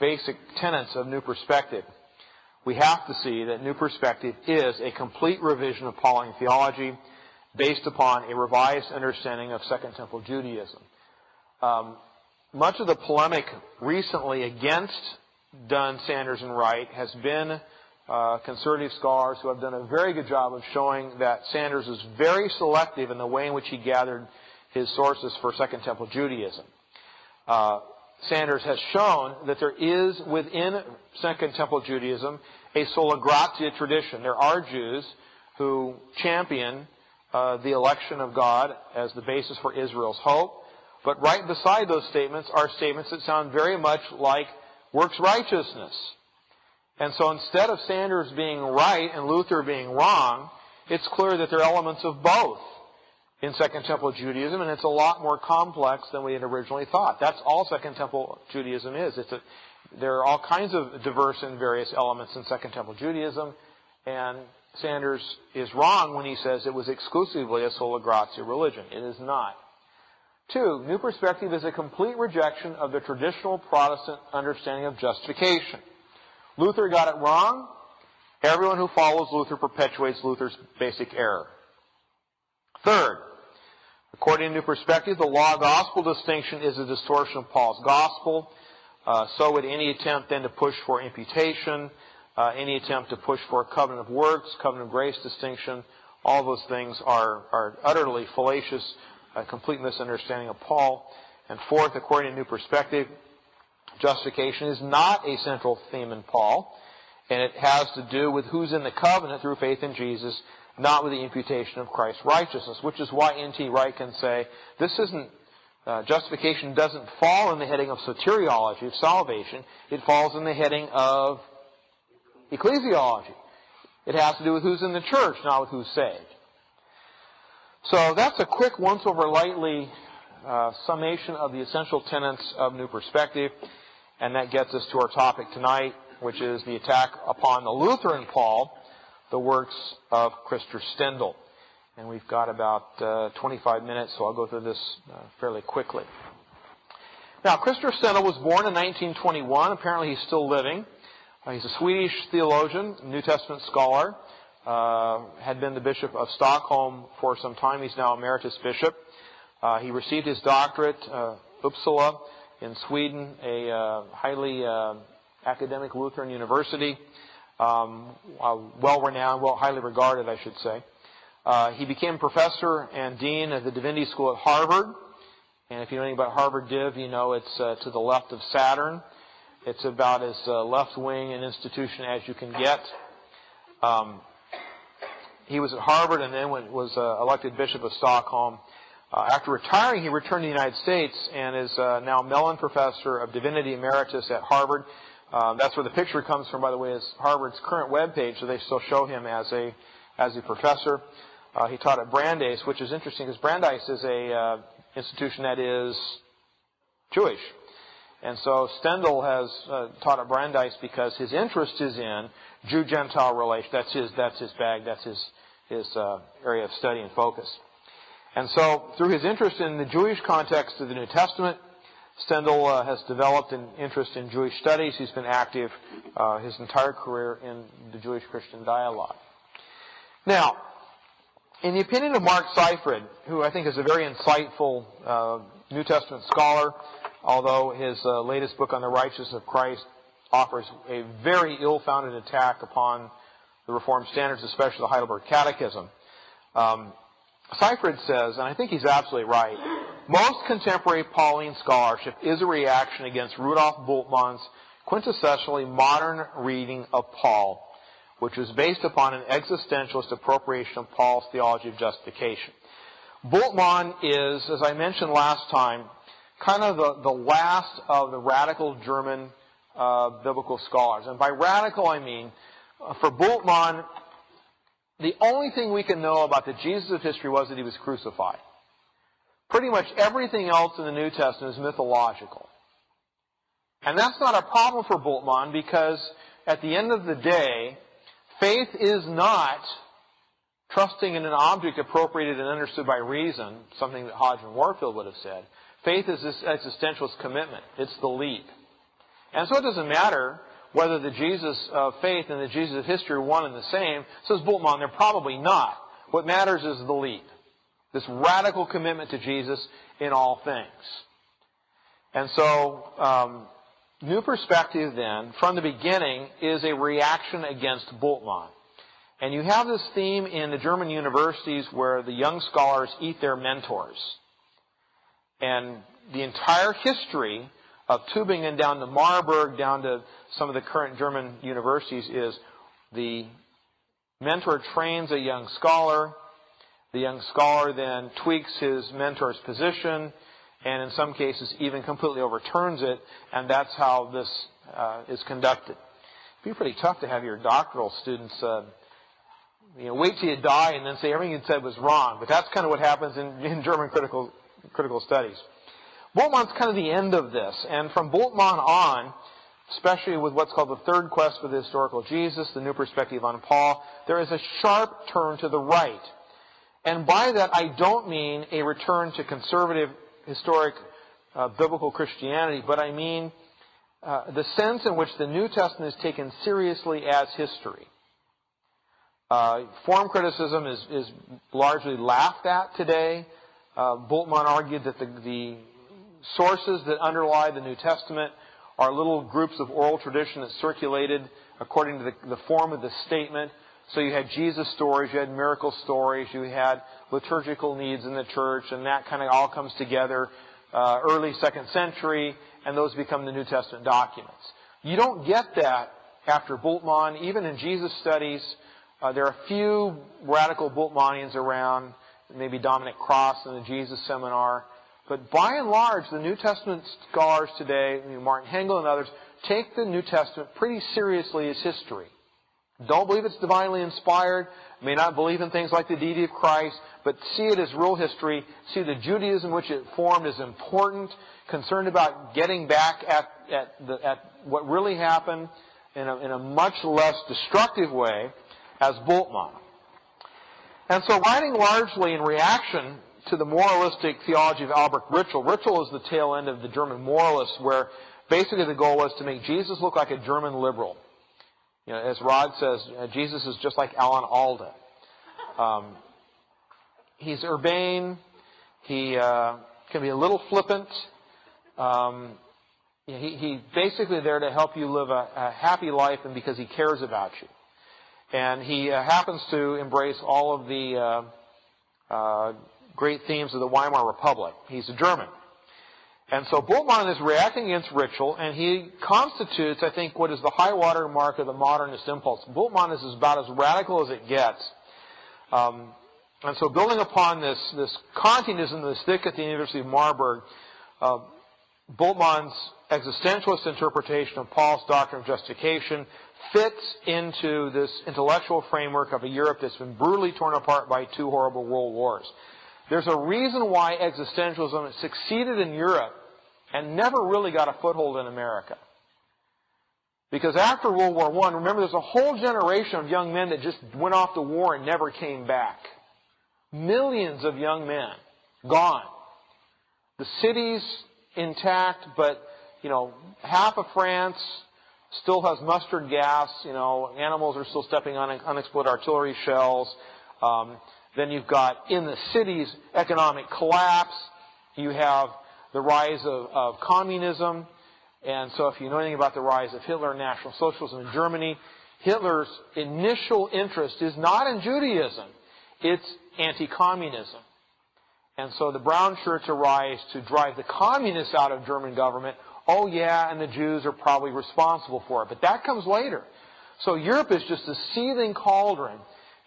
basic tenets of New Perspective, we have to see that New Perspective is a complete revision of Pauline theology based upon a revised understanding of Second Temple Judaism. Much of the polemic recently against Dunn, Sanders, and Wright has been conservative scholars who have done a very good job of showing that Sanders is very selective in the way in which he gathered his sources for Second Temple Judaism. Sanders has shown that there is within Second Temple Judaism a sola gratia tradition. There are Jews who champion the election of God as the basis for Israel's hope, but right beside those statements are statements that sound very much like works righteousness. And so instead of Sanders being right and Luther being wrong, it's clear that there are elements of both in Second Temple Judaism, and it's a lot more complex than we had originally thought. That's all Second Temple Judaism is. There are all kinds of diverse and various elements in Second Temple Judaism, and Sanders is wrong when he says it was exclusively a sola gratia religion. It is not. 2, New Perspective is a complete rejection of the traditional Protestant understanding of justification. Luther got it wrong. Everyone who follows Luther perpetuates Luther's basic error. 3rd, according to New Perspective, the law-gospel distinction is a distortion of Paul's gospel. So would any attempt then to push for imputation, any attempt to push for a covenant of works, covenant of grace distinction. All those things are utterly fallacious, a complete misunderstanding of Paul. And 4th, according to New Perspective, justification is not a central theme in Paul, and it has to do with who's in the covenant through faith in Jesus, not with the imputation of Christ's righteousness, which is why N.T. Wright can say this isn't justification doesn't fall in the heading of soteriology, of salvation. It falls in the heading of ecclesiology. It has to do with who's in the church, not with who's saved. So that's a quick once-over-lightly summation of the essential tenets of New Perspective, and that gets us to our topic tonight, which is the attack upon the Lutheran Paul, the works of Krister Stendahl. And we've got about 25 minutes, so I'll go through this fairly quickly. Now, Krister Stendahl was born in 1921. Apparently he's still living. He's a Swedish theologian, New Testament scholar, had been the Bishop of Stockholm for some time. He's now Emeritus Bishop. He received his doctorate, Uppsala, in Sweden, a highly academic Lutheran university. Well-renowned, highly regarded, I should say. He became professor and dean of the Divinity School at Harvard. And if you know anything about Harvard Div, you know it's to the left of Saturn. It's about as left-wing an institution as you can get. He was at Harvard and then was elected Bishop of Stockholm. After retiring, he returned to the United States and is now Mellon Professor of Divinity Emeritus at Harvard. That's where the picture comes from, by the way, is Harvard's current webpage, so they still show him as a professor. He taught at Brandeis, which is interesting because Brandeis is a institution that is Jewish. And so Stendahl has taught at Brandeis because his interest is in Jew-Gentile relations. That's his bag. That's his area of study and focus. And so through his interest in the Jewish context of the New Testament, Stendahl has developed an interest in Jewish studies. He's been active his entire career in the Jewish-Christian dialogue. Now, in the opinion of Mark Seifrid, who I think is a very insightful New Testament scholar, although his latest book on the righteousness of Christ offers a very ill-founded attack upon the Reformed standards, especially the Heidelberg Catechism. Seifrid says, and I think he's absolutely right, most contemporary Pauline scholarship is a reaction against Rudolf Bultmann's quintessentially modern reading of Paul, which was based upon an existentialist appropriation of Paul's theology of justification. Bultmann is, as I mentioned last time, kind of the last of the radical German biblical scholars. And by radical, I mean, for Bultmann, the only thing we can know about the Jesus of history was that he was crucified. Pretty much everything else in the New Testament is mythological. And that's not a problem for Bultmann because at the end of the day, faith is not trusting in an object appropriated and understood by reason, something that Hodge and Warfield would have said. Faith is this existentialist commitment. It's the leap. And so it doesn't matter whether the Jesus of faith and the Jesus of history are one and the same. Says Bultmann, they're probably not. What matters is the leap. This radical commitment to Jesus in all things. And so, New Perspective then, from the beginning, is a reaction against Bultmann. And you have this theme in the German universities where the young scholars eat their mentors. And the entire history of Tübingen down to Marburg, down to some of the current German universities, is the mentor trains a young scholar. The young scholar then tweaks his mentor's position, and in some cases even completely overturns it, and that's how this is conducted. It'd be pretty tough to have your doctoral students wait till you die and then say everything you said was wrong, but that's kind of what happens in German critical studies. Bultmann's kind of the end of this, and from Bultmann on, especially with what's called the Third Quest for the Historical Jesus, the New Perspective on Paul, there is a sharp turn to the right. And by that, I don't mean a return to conservative historic biblical Christianity, but I mean the sense in which the New Testament is taken seriously as history. Form criticism is largely laughed at today. Bultmann argued that the sources that underlie the New Testament are little groups of oral tradition that circulated according to the form of the statement. So you had Jesus stories, you had miracle stories, you had liturgical needs in the church, and that kind of all comes together early 2nd century, and those become the New Testament documents. You don't get that after Bultmann. Even in Jesus studies, there are a few radical Bultmannians around, maybe Dominic Cross in the Jesus Seminar. But by and large, the New Testament scholars today, Martin Hengel and others, take the New Testament pretty seriously as history. Don't believe it's divinely inspired, may not believe in things like the deity of Christ, but see it as real history, see the Judaism which it formed as important, concerned about getting back at what really happened in a much less destructive way as Bultmann. And so writing largely in reaction to the moralistic theology of Albrecht Ritschl. Ritschl is the tail end of the German moralists, where basically the goal was to make Jesus look like a German liberal. As Rod says, Jesus is just like Alan Alda. He's urbane. He can be a little flippant. He's basically there to help you live a happy life, and because he cares about you. And he happens to embrace all of the great themes of the Weimar Republic. He's a German. And so Bultmann is reacting against Ritschl, and he constitutes, I think, what is the high water mark of the modernist impulse. Bultmann is about as radical as it gets. And so building upon this Kantianism that was thick at the University of Marburg, Bultmann's existentialist interpretation of Paul's doctrine of justification fits into this intellectual framework of a Europe that's been brutally torn apart by two horrible world wars. There's a reason why existentialism succeeded in Europe and never really got a foothold in America. Because after World War I, remember, there's a whole generation of young men that just went off to war and never came back. Millions of young men gone. The cities intact, but, you know, half of France still has mustard gas. You know, animals are still stepping on unexploded artillery shells. Then you've got, in the cities, economic collapse. You have the rise of communism. And so if you know anything about the rise of Hitler and National Socialism in Germany, Hitler's initial interest is not in Judaism. It's anti-communism. And so the brown shirts arise to drive the communists out of German government. Oh, yeah, and the Jews are probably responsible for it. But that comes later. So Europe is just a seething cauldron,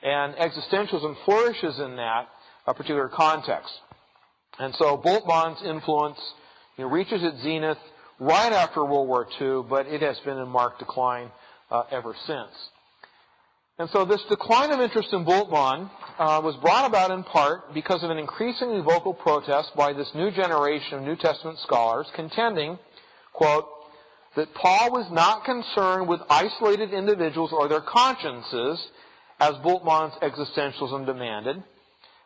and existentialism flourishes in that particular context. And so Bultmann's influence, you know, reaches its zenith right after World War II, but it has been in marked decline ever since. And so this decline of interest in Bultmann was brought about in part because of an increasingly vocal protest by this new generation of New Testament scholars contending, quote, that Paul was not concerned with isolated individuals or their consciences, as Bultmann's existentialism demanded.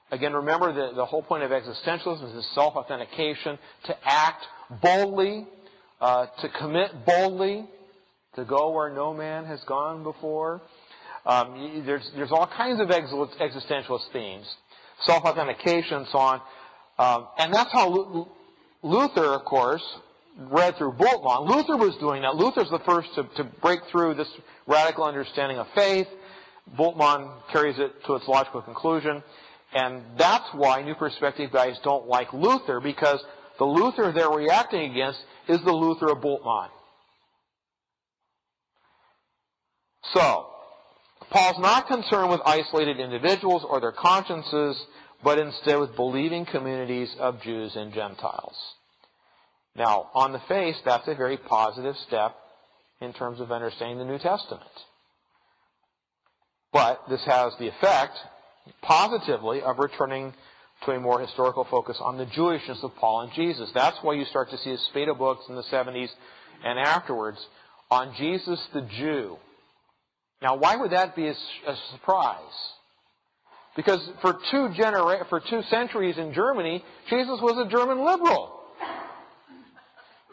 Again, remember the whole point of existentialism is self-authentication, to act boldly, to commit boldly, to go where no man has gone before. There's all kinds of existentialist themes, self-authentication and so on. And that's how Luther, of course, read through Bultmann. Luther was doing that. Luther's the first to break through this radical understanding of faith. Bultmann carries it to its logical conclusion. And that's why New Perspective guys don't like Luther, because the Luther they're reacting against is the Luther of Bultmann. So, Paul's not concerned with isolated individuals or their consciences, but instead with believing communities of Jews and Gentiles. Now, on the face, that's a very positive step in terms of understanding the New Testament. But this has the effect, positively, of returning to a more historical focus on the Jewishness of Paul and Jesus. That's why you start to see a spate of books in the 70s and afterwards on Jesus the Jew. Now, why would that be a surprise? Because for two centuries in Germany, Jesus was a German liberal.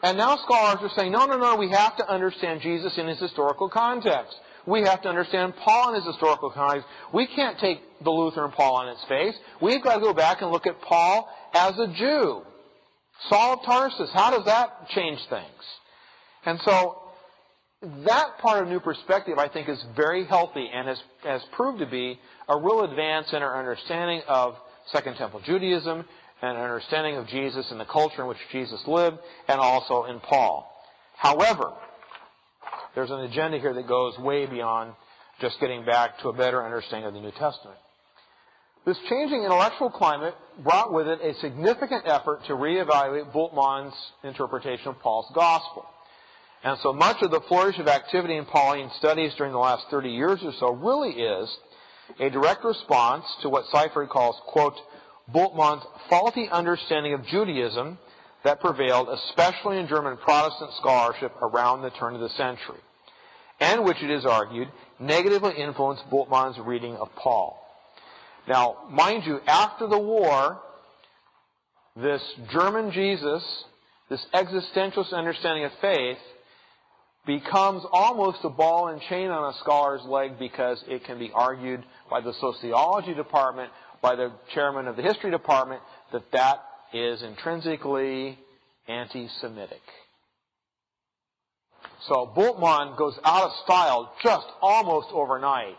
And now scholars are saying, no, we have to understand Jesus in his historical context. We have to understand Paul in his historical context. We can't take the Luther and Paul on its face. We've got to go back and look at Paul as a Jew. Saul of Tarsus, how does that change things? And so that part of New Perspective, I think, is very healthy and has proved to be a real advance in our understanding of Second Temple Judaism and an understanding of Jesus and the culture in which Jesus lived, and also in Paul. However, there's an agenda here that goes way beyond just getting back to a better understanding of the New Testament. This changing intellectual climate brought with it a significant effort to reevaluate Bultmann's interpretation of Paul's gospel. And so much of the flourish of activity in Pauline studies during the last 30 years or so really is a direct response to what Seifrid calls, quote, Bultmann's faulty understanding of Judaism that prevailed, especially in German Protestant scholarship around the turn of the century, and which, it is argued, negatively influenced Bultmann's reading of Paul. Now, mind you, after the war, this German Jesus, this existentialist understanding of faith, becomes almost a ball and chain on a scholar's leg, because it can be argued by the sociology department, by the chairman of the history department, that is intrinsically anti-Semitic. So Bultmann goes out of style just almost overnight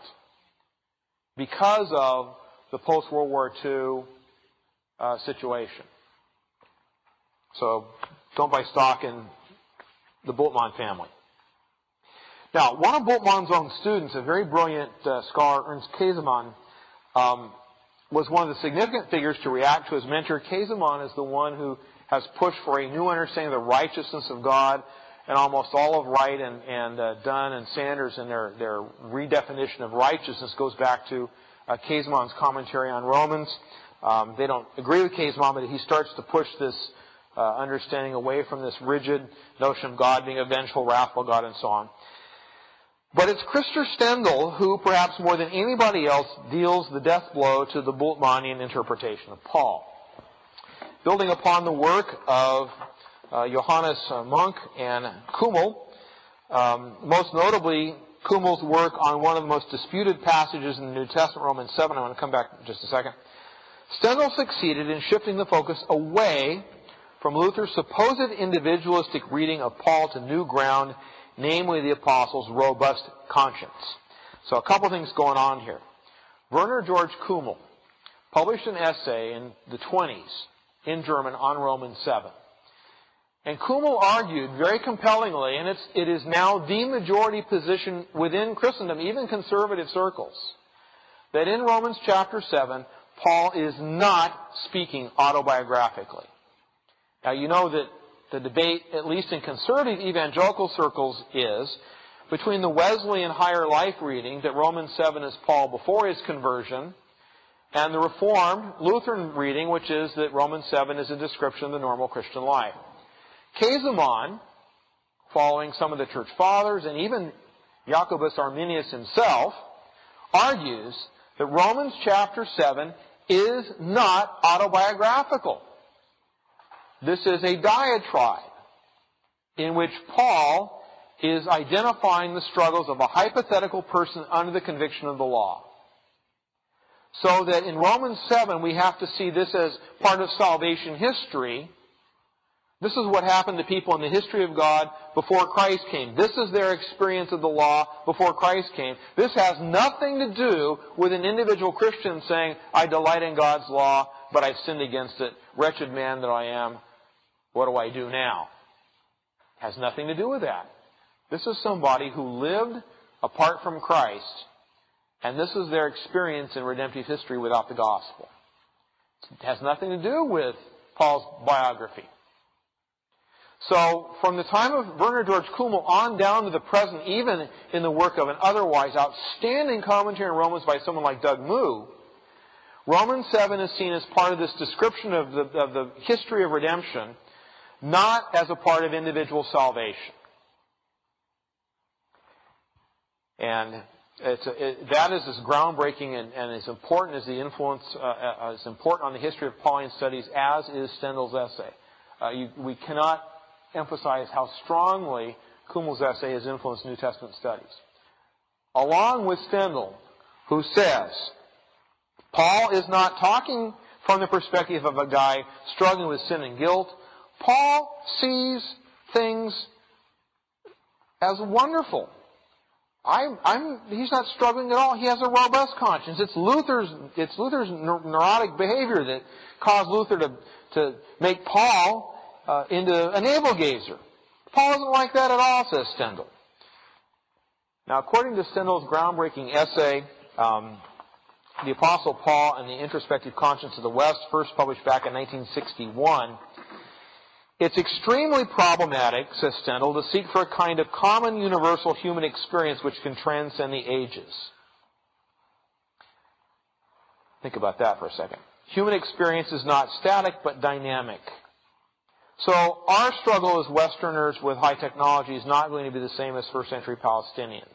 because of the post-World War II situation. So don't buy stock in the Bultmann family. Now, one of Bultmann's own students, a very brilliant scholar, Ernst Käsemann, was one of the significant figures to react to his mentor Käsemann as the one who has pushed for a new understanding of the righteousness of God, and almost all of Wright and Dunn and Sanders and their redefinition of righteousness goes back to Käsemann's commentary on Romans. They don't agree with Käsemann, but he starts to push this understanding away from this rigid notion of God being a vengeful, wrathful God and so on. But it's Krister Stendahl who, perhaps more than anybody else, deals the death blow to the Bultmannian interpretation of Paul. Building upon the work of Johannes Monk and Kümmel, most notably Kümmel's work on one of the most disputed passages in the New Testament, Romans 7. I want to come back in just a second. Stendahl succeeded in shifting the focus away from Luther's supposed individualistic reading of Paul to new ground, namely the apostles' robust conscience. So a couple things going on here. Werner Georg Kümmel published an essay in the 20s in German on Romans 7. And Kümmel argued very compellingly, and it is now the majority position within Christendom, even conservative circles, that in Romans chapter 7, Paul is not speaking autobiographically. Now, you know that the debate, at least in conservative evangelical circles, is between the Wesleyan higher life reading that Romans 7 is Paul before his conversion, and the Reformed Lutheran reading, which is that Romans 7 is a description of the normal Christian life. Käsemann, following some of the church fathers and even Jacobus Arminius himself, argues that Romans chapter 7 is not autobiographical. This is a diatribe in which Paul is identifying the struggles of a hypothetical person under the conviction of the law. So that in Romans 7 we have to see this as part of salvation history. This is what happened to people in the history of God before Christ came. This is their experience of the law before Christ came. This has nothing to do with an individual Christian saying, I delight in God's law, but I've sinned against it. Wretched man that I am, what do I do now? It has nothing to do with that. This is somebody who lived apart from Christ, and this is their experience in redemptive history without the gospel. It has nothing to do with Paul's biography. So, from the time of Werner Georg Kümmel on down to the present, even in the work of an otherwise outstanding commentary on Romans by someone like Doug Moo, Romans 7 is seen as part of this description of the history of redemption, not as a part of individual salvation. And that is as groundbreaking and as important as the influence, as important on the history of Pauline studies as is Stendahl's essay. We cannot emphasize how strongly Kümmel's essay has influenced New Testament studies. Along with Stendahl, who says, Paul is not talking from the perspective of a guy struggling with sin and guilt. Paul sees things as wonderful. He's not struggling at all. He has a robust conscience. It's Luther's neurotic behavior that caused Luther to make Paul into a navel-gazer. Paul isn't like that at all, says Stendahl. Now, according to Stendahl's groundbreaking essay, The Apostle Paul and the Introspective Conscience of the West, first published back in 1961, it's extremely problematic, says Stendahl, to seek for a kind of common universal human experience which can transcend the ages. Think about that for a second. Human experience is not static, but dynamic. So our struggle as Westerners with high technology is not going to be the same as first century Palestinians.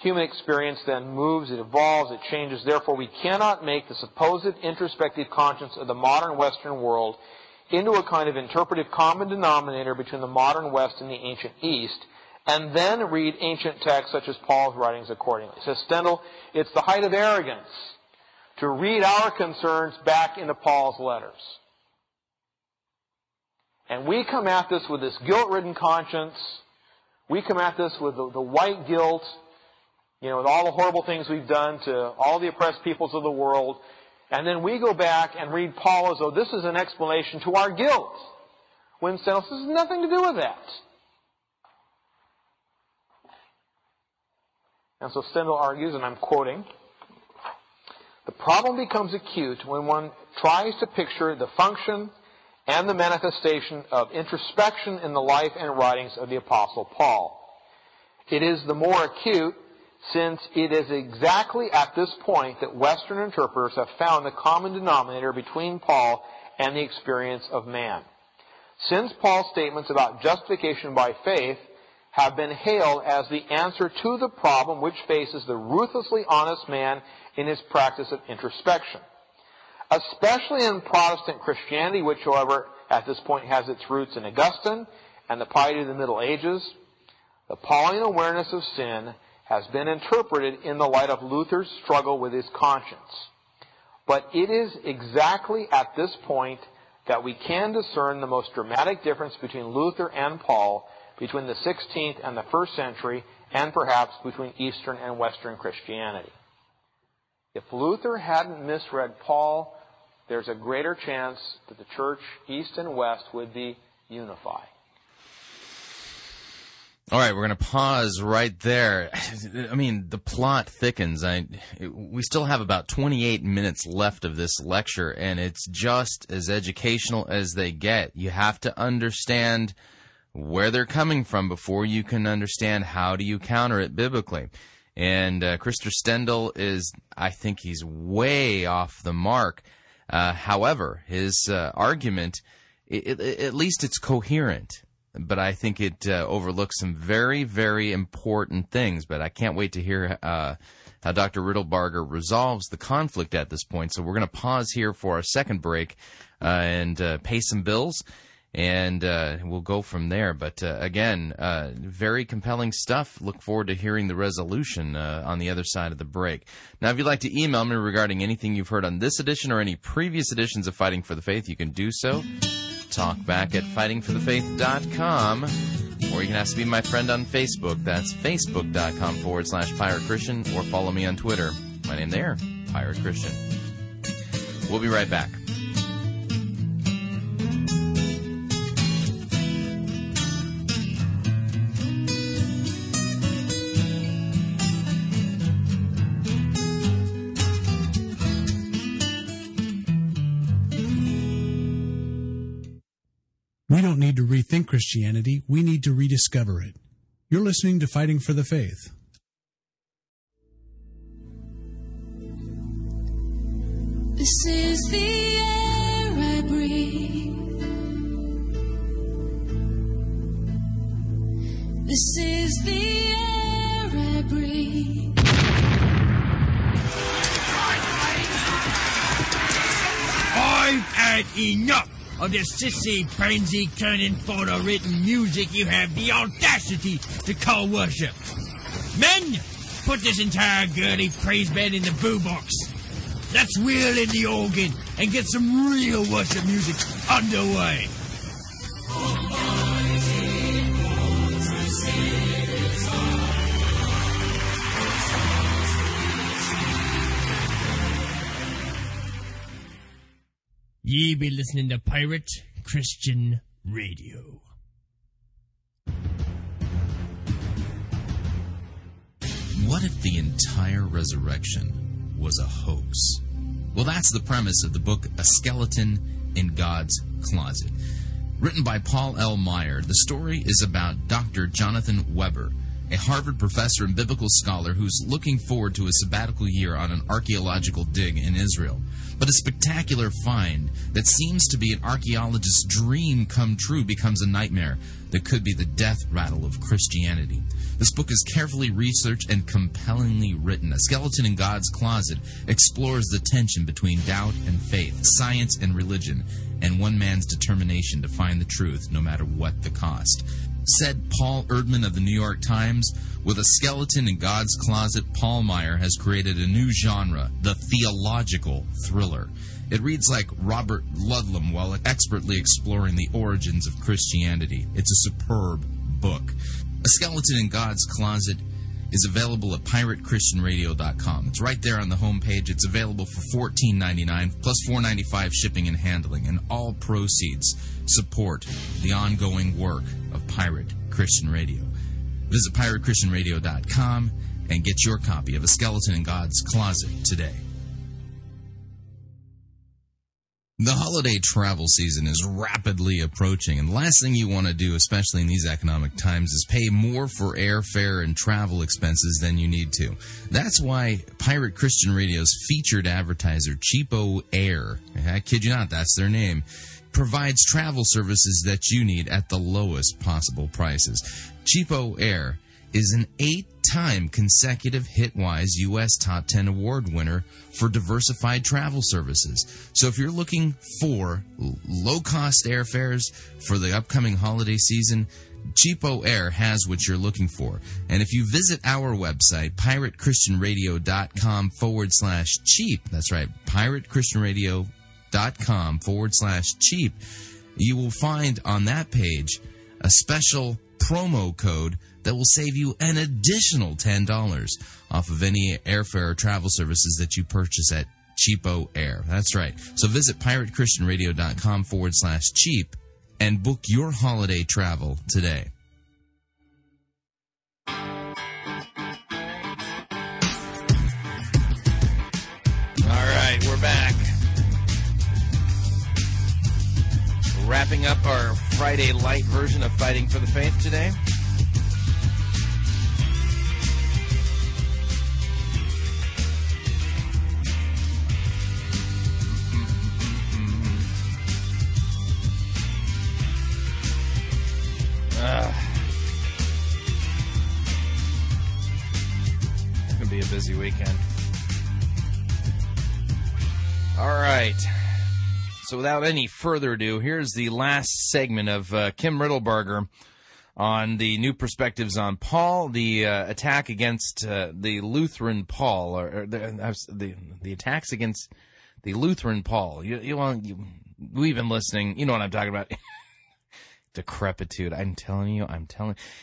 Human experience then moves, it evolves, it changes. Therefore, we cannot make the supposed introspective conscience of the modern Western world into a kind of interpretive common denominator between the modern West and the ancient East, and then read ancient texts such as Paul's writings accordingly. Says Stendahl, it's the height of arrogance to read our concerns back into Paul's letters. And we come at this with this guilt-ridden conscience. We come at this with the white guilt, you know, with all the horrible things we've done to all the oppressed peoples of the world. And then we go back and read Paul as though this is an explanation to our guilt, when Stendahl has nothing to do with that. And so Stendahl argues, and I'm quoting, The problem becomes acute when one tries to picture the function and the manifestation of introspection in the life and writings of the Apostle Paul. It is the more acute since it is exactly at this point that Western interpreters have found the common denominator between Paul and the experience of man. Since Paul's statements about justification by faith have been hailed as the answer to the problem which faces the ruthlessly honest man in his practice of introspection. Especially in Protestant Christianity, which, however, at this point has its roots in Augustine and the piety of the Middle Ages, the Pauline awareness of sin has been interpreted in the light of Luther's struggle with his conscience. But it is exactly at this point that we can discern the most dramatic difference between Luther and Paul, between the 16th and the 1st century, and perhaps between Eastern and Western Christianity. If Luther hadn't misread Paul, there's a greater chance that the church, East and West, would be unified. All right, we're going to pause right there. I mean, the plot thickens. We still have about 28 minutes left of this lecture, and it's just as educational as they get. You have to understand where they're coming from before you can understand how do you counter it biblically. And Krister Stendahl is, I think he's way off the mark. However, his argument, at least it's coherent. But I think it overlooks some very, very important things. But I can't wait to hear how Dr. Riddlebarger resolves the conflict at this point. So we're going to pause here for our second break and pay some bills, and we'll go from there. But again, very compelling stuff. Look forward to hearing the resolution on the other side of the break. Now, if you'd like to email me regarding anything you've heard on this edition or any previous editions of Fighting for the Faith, you can do so. Talkback at fightingforthefaith.com, or you can ask to be my friend on Facebook. That's facebook.com/Pirate Christian, or follow me on Twitter. My name there, Pirate Christian. We'll be right back. We don't need to rethink Christianity. We need to rediscover it. You're listening to Fighting for the Faith. This is the air I breathe. This is the air I breathe. I've had enough of this sissy, pansy, turning photo-written music you have the audacity to call worship. Men, put this entire girly praise band in the boo box. Let's wheel in the organ and get some real worship music underway. Ye be listening to Pirate Christian Radio. What if the entire resurrection was a hoax? Well, that's the premise of the book A Skeleton in God's Closet. Written by Paul L. Meyer, the story is about Dr. Jonathan Weber, a Harvard professor and biblical scholar who's looking forward to a sabbatical year on an archaeological dig in Israel. But a spectacular find that seems to be an archaeologist's dream come true becomes a nightmare that could be the death rattle of Christianity. This book is carefully researched and compellingly written. A Skeleton in God's Closet explores the tension between doubt and faith, science and religion, and one man's determination to find the truth no matter what the cost. Said Paul Erdman of the New York Times, with A Skeleton in God's Closet, Paul Meyer has created a new genre, the theological thriller. It reads like Robert Ludlum while expertly exploring the origins of Christianity. It's a superb book. A Skeleton in God's Closet is available at piratechristianradio.com. It's right there on the homepage. It's available for $14.99 plus $4.95 shipping and handling, and all proceeds support the ongoing work of Pirate Christian Radio. Visit piratechristianradio.com and get your copy of A Skeleton in God's Closet today. The holiday travel season is rapidly approaching, and the last thing you want to do, especially in these economic times, is pay more for airfare and travel expenses than you need to. That's why Pirate Christian Radio's featured advertiser, Cheapo Air, I kid you not, that's their name, provides travel services that you need at the lowest possible prices. Cheapo Air is an 8-time consecutive HitWise U.S. Top 10 Award winner for diversified travel services. So if you're looking for low-cost airfares for the upcoming holiday season, Cheapo Air has what you're looking for. And if you visit our website, piratechristianradio.com/cheap, that's right, piratechristianradio.com/cheap, you will find on that page a special promo code that will save you an additional $10 off of any airfare or travel services that you purchase at Cheapo Air. That's right. So visit piratechristianradio.com/cheap and book your holiday travel today. All right, we're back. Wrapping up our Friday light version of Fighting for the Faith today. It's going to be a busy weekend. All right. So without any further ado, here's the last segment of Kim Riddlebarger on the new perspectives on Paul, the attack against the Lutheran Paul, or the attacks against the Lutheran Paul. We've been listening. You know what I'm talking about. Decrepitude. I'm telling you.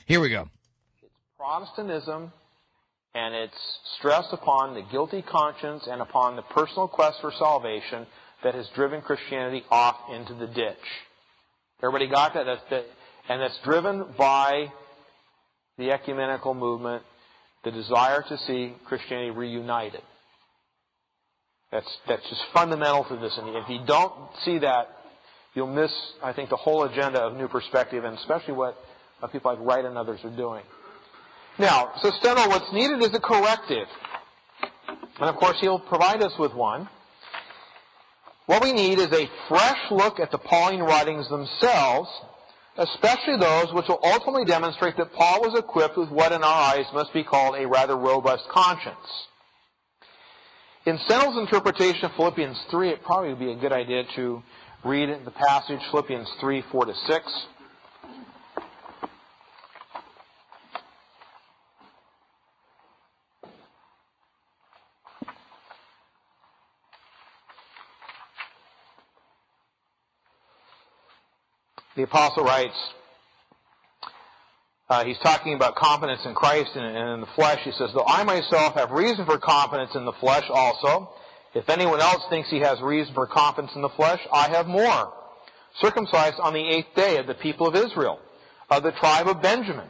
Here we go. It's Protestantism, and it's stress upon the guilty conscience and upon the personal quest for salvation that has driven Christianity off into the ditch. Everybody got that? And that's driven by the ecumenical movement, the desire to see Christianity reunited. That's just fundamental to this. And if you don't see that, you'll miss, I think, the whole agenda of New Perspective, and especially what people like Wright and others are doing. Now, so Stendahl, what's needed is a corrective. And, of course, he'll provide us with one. What we need is a fresh look at the Pauline writings themselves, especially those which will ultimately demonstrate that Paul was equipped with what in our eyes must be called a rather robust conscience. In Stendahl's interpretation of Philippians 3, it probably would be a good idea to read the passage, Philippians 3, 4 to 6. The apostle writes, he's talking about confidence in Christ and in the flesh. He says, though I myself have reason for confidence in the flesh also, if anyone else thinks he has reason for confidence in the flesh, I have more. Circumcised on the 8th day of the people of Israel, of the tribe of Benjamin,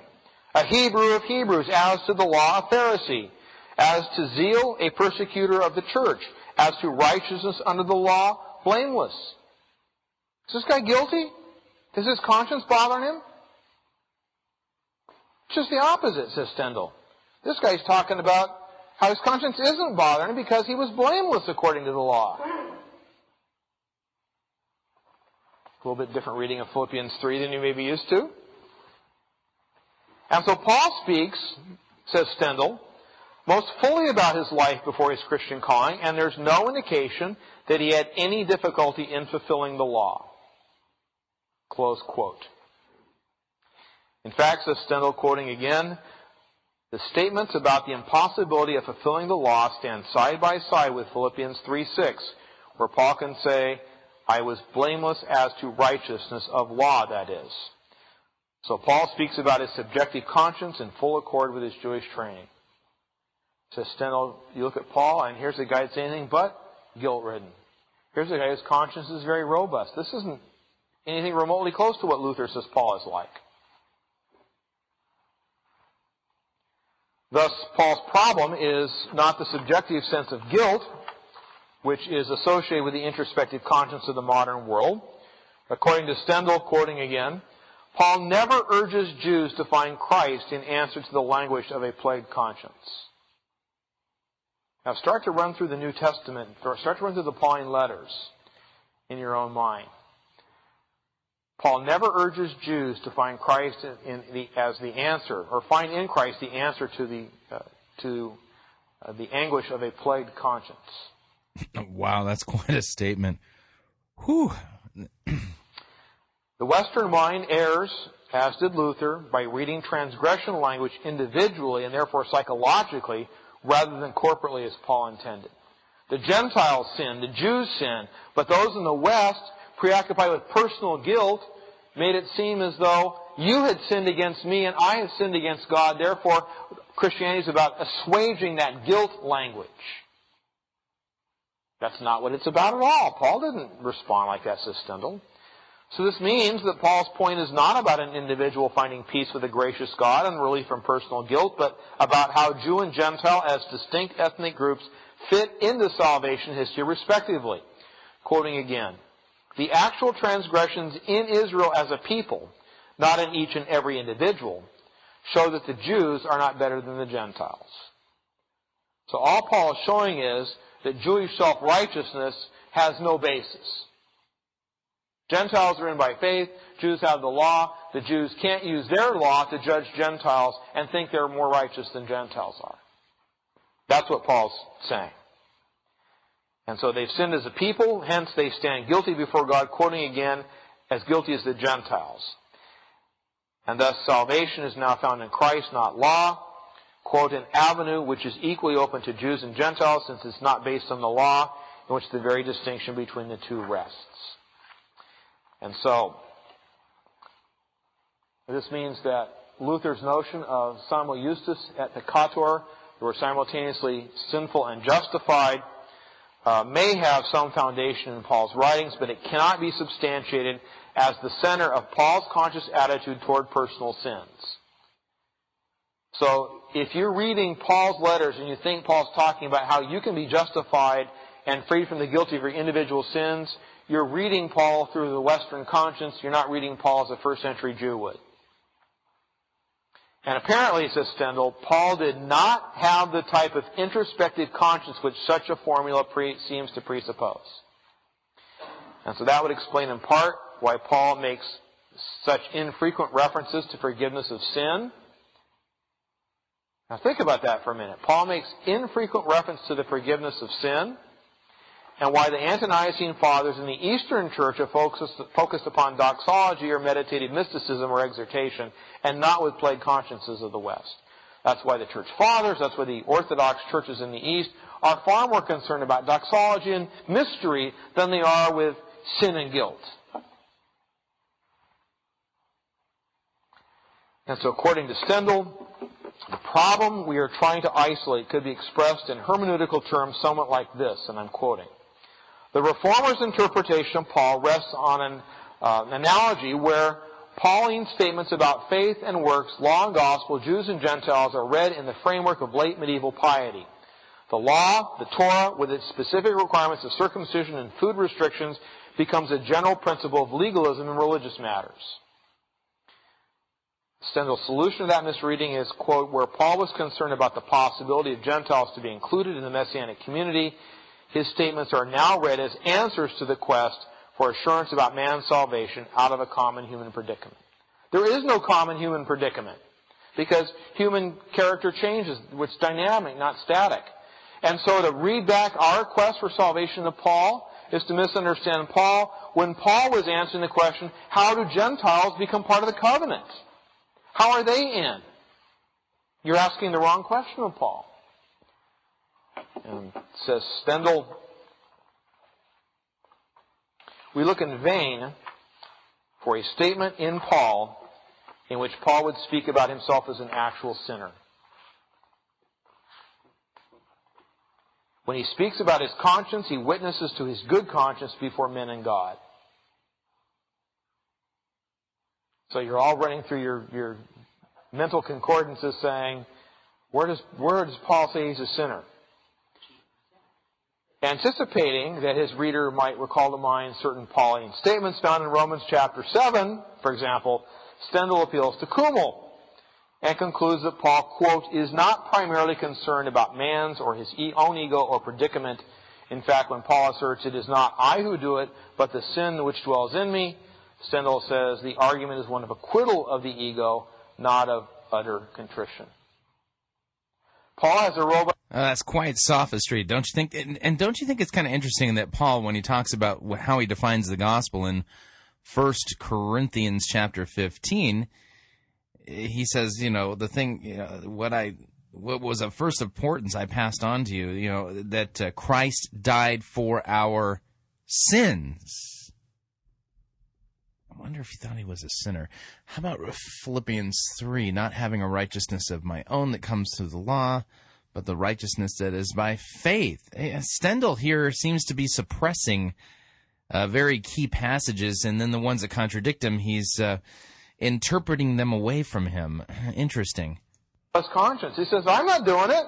a Hebrew of Hebrews, as to the law a Pharisee, as to zeal a persecutor of the church, as to righteousness under the law blameless. Is this guy guilty? Is his conscience bothering him? It's just the opposite, says Stendahl. This guy's talking about how his conscience isn't bothering him because he was blameless according to the law. A little bit different reading of Philippians 3 than you may be used to. And so Paul speaks, says Stendahl, most fully about his life before his Christian calling, and there's no indication that he had any difficulty in fulfilling the law. Close quote. In fact, says Stendahl, quoting again, the statements about the impossibility of fulfilling the law stand side by side with Philippians 3:6, where Paul can say, I was blameless as to righteousness of law, that is. So Paul speaks about his subjective conscience in full accord with his Jewish training. Says Stendahl, you look at Paul, and here's a guy that's anything but guilt-ridden. Here's a guy whose conscience is very robust. This isn't anything remotely close to what Luther says Paul is like. Thus, Paul's problem is not the subjective sense of guilt, which is associated with the introspective conscience of the modern world. According to Stendahl, quoting again, Paul never urges Jews to find Christ in answer to the language of a plagued conscience. Now start to run through the New Testament, or start to run through the Pauline letters in your own mind. Paul never urges Jews to find Christ as the answer, or find in Christ the answer to the anguish of a plagued conscience. Wow, that's quite a statement. Whew. The Western mind errs, as did Luther, by reading transgression language individually and therefore psychologically rather than corporately as Paul intended. The Gentiles sin, the Jews sin, but those in the West, preoccupied with personal guilt, made it seem as though you had sinned against me and I have sinned against God. Therefore, Christianity is about assuaging that guilt language. That's not what it's about at all. Paul didn't respond like that, says Stendahl. So this means that Paul's point is not about an individual finding peace with a gracious God and relief from personal guilt, but about how Jew and Gentile, as distinct ethnic groups, fit into salvation history respectively. Quoting again, the actual transgressions in Israel as a people, not in each and every individual, show that the Jews are not better than the Gentiles. So all Paul is showing is that Jewish self-righteousness has no basis. Gentiles are in by faith. Jews have the law. The Jews can't use their law to judge Gentiles and think they're more righteous than Gentiles are. That's what Paul's saying. And so they've sinned as a people, hence they stand guilty before God, quoting again, as guilty as the Gentiles. And thus salvation is now found in Christ, not law. Quote, an avenue which is equally open to Jews and Gentiles, since it's not based on the law, in which the very distinction between the two rests. And so, this means that Luther's notion of simul justus et peccator, who are simultaneously sinful and justified, may have some foundation in Paul's writings, but it cannot be substantiated as the center of Paul's conscious attitude toward personal sins. So, if you're reading Paul's letters and you think Paul's talking about how you can be justified and freed from the guilt of your individual sins, you're reading Paul through the Western conscience. You're not reading Paul as a first-century Jew would. And apparently, says Stendahl, Paul did not have the type of introspective conscience which such a formula seems to presuppose. And so that would explain in part why Paul makes such infrequent references to forgiveness of sin. Now think about that for a minute. Paul makes infrequent reference to the forgiveness of sin, and why the Antonicene Fathers in the Eastern Church have focused upon doxology or meditative mysticism or exhortation, and not with plagued consciences of the West. That's why the Church Fathers, that's why the Orthodox churches in the East are far more concerned about doxology and mystery than they are with sin and guilt. And so according to Stendahl, the problem we are trying to isolate could be expressed in hermeneutical terms somewhat like this, and I'm quoting. The Reformer's interpretation of Paul rests on an analogy where Pauline statements about faith and works, law and gospel, Jews and Gentiles are read in the framework of late medieval piety. The law, the Torah, with its specific requirements of circumcision and food restrictions, becomes a general principle of legalism in religious matters. Stendhal's solution to that misreading is, quote, where Paul was concerned about the possibility of Gentiles to be included in the Messianic community, his statements are now read as answers to the quest for assurance about man's salvation out of a common human predicament. There is no common human predicament because human character changes. It's dynamic, not static. And so to read back our quest for salvation to Paul is to misunderstand Paul when Paul was answering the question, how do Gentiles become part of the covenant? How are they in? You're asking the wrong question of Paul. And it says Stendahl, we look in vain for a statement in Paul in which Paul would speak about himself as an actual sinner. When he speaks about his conscience, he witnesses to his good conscience before men and God. So you're all running through your mental concordances saying, where does Paul say he's a sinner? anticipating that his reader might recall to mind certain Pauline statements found in Romans chapter 7, for example, Stendhal appeals to Kümmel and concludes that Paul, quote, is not primarily concerned about man's or his own ego or predicament. In fact, when Paul asserts, it is not I who do it, but the sin which dwells in me, Stendhal says the argument is one of acquittal of the ego, not of utter contrition. Paul has a robust... That's quite sophistry, don't you think? And don't you think it's kind of interesting that Paul, when he talks about how he defines the gospel in 1 Corinthians chapter 15, he says, you know, the thing, you know, what was of first importance I passed on to you, you know, that Christ died for our sins. I wonder if he thought he was a sinner. How about Philippians 3, not having a righteousness of my own that comes through the law, but the righteousness that is by faith. Stendhal here seems to be suppressing very key passages, and then the ones that contradict him, he's interpreting them away from him. Interesting. His conscience. He says, I'm not doing it.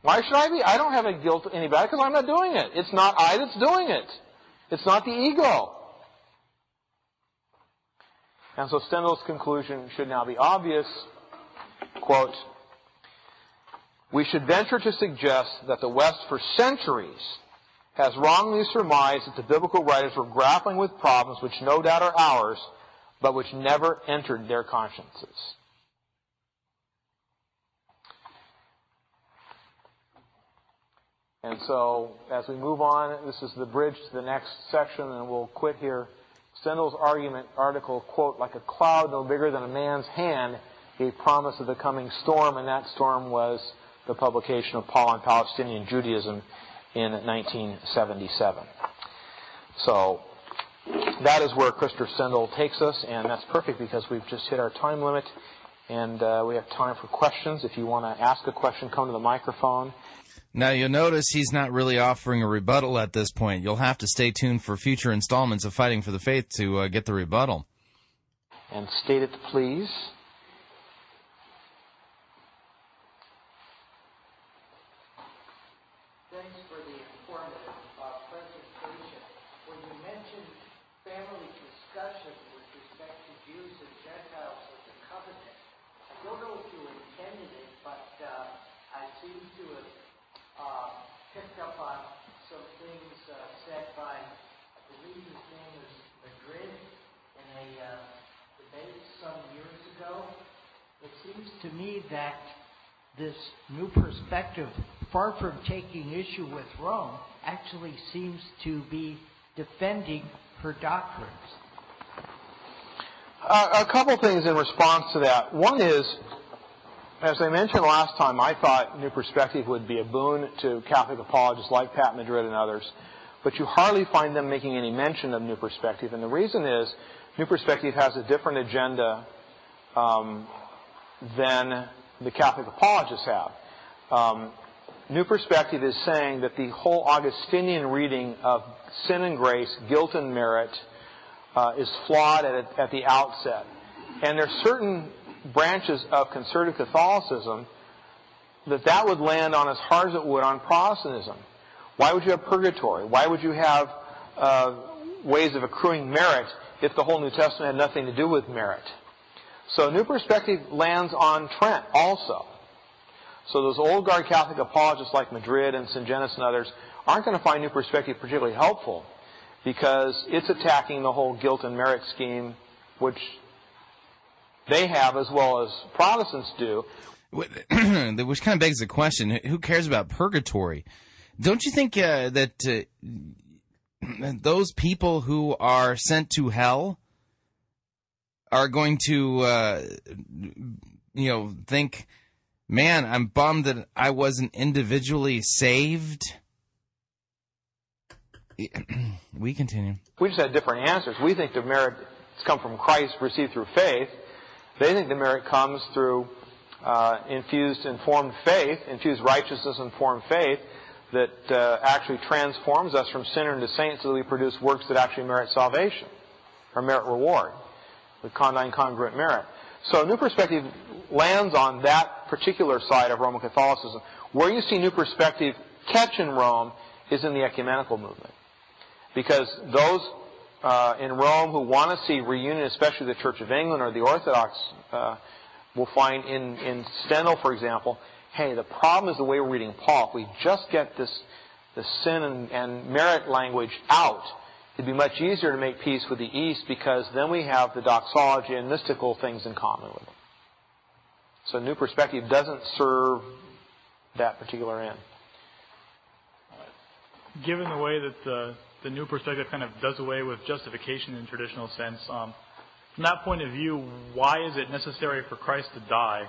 Why should I be? I don't have any guilt to anybody because I'm not doing it. It's not I that's doing it. It's not the ego. And so Stendhal's conclusion should now be obvious. Quote, we should venture to suggest that the West for centuries has wrongly surmised that the biblical writers were grappling with problems which no doubt are ours, but which never entered their consciences. And so, as we move on, this is the bridge to the next section, and we'll quit here. Stendhal's article, quote, like a cloud no bigger than a man's hand, gave promise of the coming storm, and that storm was the publication of Paul on Palestinian Judaism in 1977. So that is where Krister Stendahl takes us, and that's perfect because we've just hit our time limit, and we have time for questions. If you want to ask a question, come to the microphone. Now, you'll notice he's not really offering a rebuttal at this point. You'll have to stay tuned for future installments of Fighting for the Faith to get the rebuttal. And state it, please. To me that this new perspective, far from taking issue with Rome, actually seems to be defending her doctrines. A couple things in response to that. One is, as I mentioned last time, I thought New Perspective would be a boon to Catholic apologists like Pat Madrid and others, but you hardly find them making any mention of New Perspective, and the reason is New Perspective has a different agenda than the Catholic apologists have. New Perspective is saying that the whole Augustinian reading of sin and grace, guilt and merit, is flawed at the outset. And there are certain branches of conservative Catholicism that would land on as hard as it would on Protestantism. Why would you have purgatory? Why would you have ways of accruing merit if the whole New Testament had nothing to do with merit? So New Perspective lands on Trent also. So those old guard Catholic apologists like Madrid and Syngenis and others aren't going to find New Perspective particularly helpful because it's attacking the whole guilt and merit scheme, which they have as well as Protestants do. Which kind of begs the question, who cares about purgatory? Don't you think that those people who are sent to hell are going to, think, man, I'm bummed that I wasn't individually saved? We continue. We just had different answers. We think the merit has come from Christ, received through faith. They think the merit comes through infused righteousness, informed faith that actually transforms us from sinner into saint so that we produce works that actually merit salvation or merit reward. The condign congruent merit. So New Perspective lands on that particular side of Roman Catholicism. Where you see New Perspective catch in Rome is in the ecumenical movement. Because those in Rome who want to see reunion, especially the Church of England or the Orthodox, will find in Stendhal, for example, hey, the problem is the way we're reading Paul. If we just get this sin and merit language out, it'd be much easier to make peace with the East, because then we have the doxology and mystical things in common with them. So new perspective doesn't serve that particular end. Given the way that the new perspective kind of does away with justification in traditional sense, from that point of view, why is it necessary for Christ to die?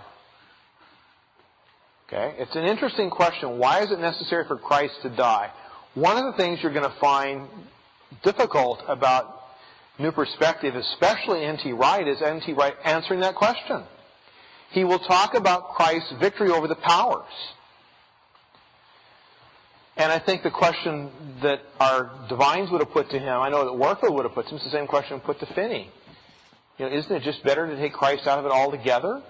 Okay, it's an interesting question. Why is it necessary for Christ to die? One of the things you're going to find difficult about new perspective, especially N.T. Wright, is N.T. Wright answering that question. He will talk about Christ's victory over the powers. And I think the question that our divines would have put to him, I know that Warfield would have put to him, it's the same question put to Finney. You know, isn't it just better to take Christ out of it altogether?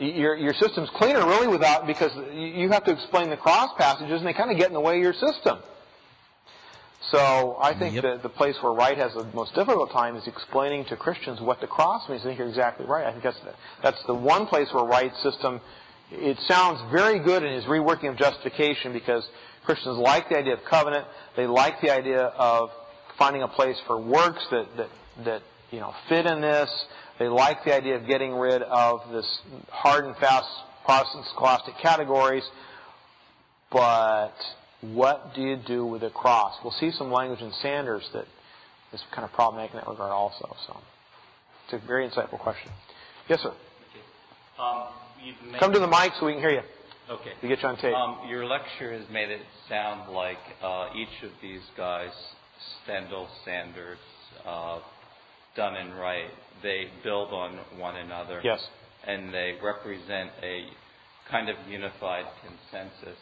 Your system's cleaner, really, without, because you have to explain the cross passages, and they kind of get in the way of your system. So I think that the place where Wright has the most difficult time is explaining to Christians what the cross means. I think you're exactly right. I think that's the one place where Wright's system, it sounds very good in his reworking of justification, because Christians like the idea of covenant. They like the idea of finding a place for works that you know, fit in this. They like the idea of getting rid of this hard and fast Protestant scholastic categories. But what do you do with a cross? We'll see some language in Sanders that is kind of problematic in that regard also. So it's a very insightful question. Yes, sir? Okay. Come to the mic so we can hear you. Okay. We get you on tape. Your lecture has made it sound like each of these guys, Stendahl, Sanders, Dunn and Wright, they build on one another. Yes. And they represent a kind of unified consensus.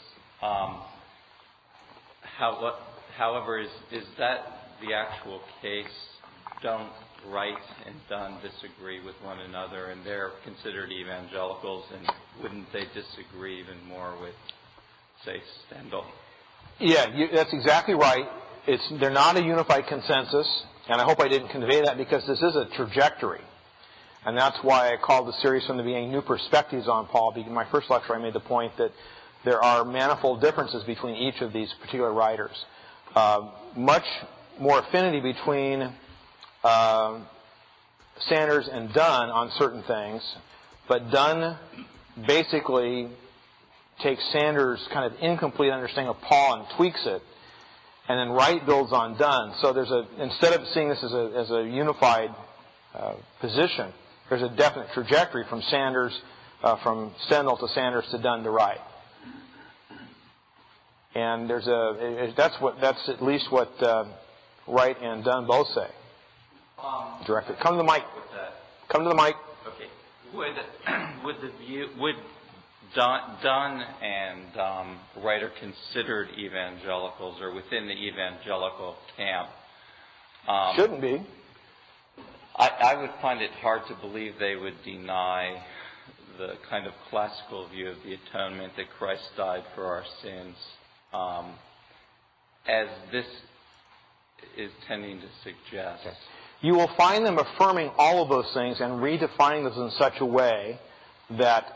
However, is that the actual case? Don't Wright and Dunn disagree with one another, and they're considered evangelicals, and wouldn't they disagree even more with, say, Stendahl? Yeah, that's exactly right. They're not a unified consensus, and I hope I didn't convey that, because this is a trajectory. And that's why I called the series from the beginning New Perspectives on Paul, because in my first lecture I made the point that there are manifold differences between each of these particular writers. Much more affinity between Sanders and Dunn on certain things, but Dunn basically takes Sanders' kind of incomplete understanding of Paul and tweaks it, and then Wright builds on Dunn. So there's instead of seeing this as a unified position, there's a definite trajectory from Sanders, from Stendahl to Sanders to Dunn to Wright. And that's at least what Wright and Dunn both say. Directly. Come to the mic. Come to the mic. Okay. Would Dunn and Wright are considered evangelicals or within the evangelical camp? Shouldn't be. I would find it hard to believe they would deny the kind of classical view of the atonement, that Christ died for our sins. As this is tending to suggest. Okay. You will find them affirming all of those things and redefining those in such a way that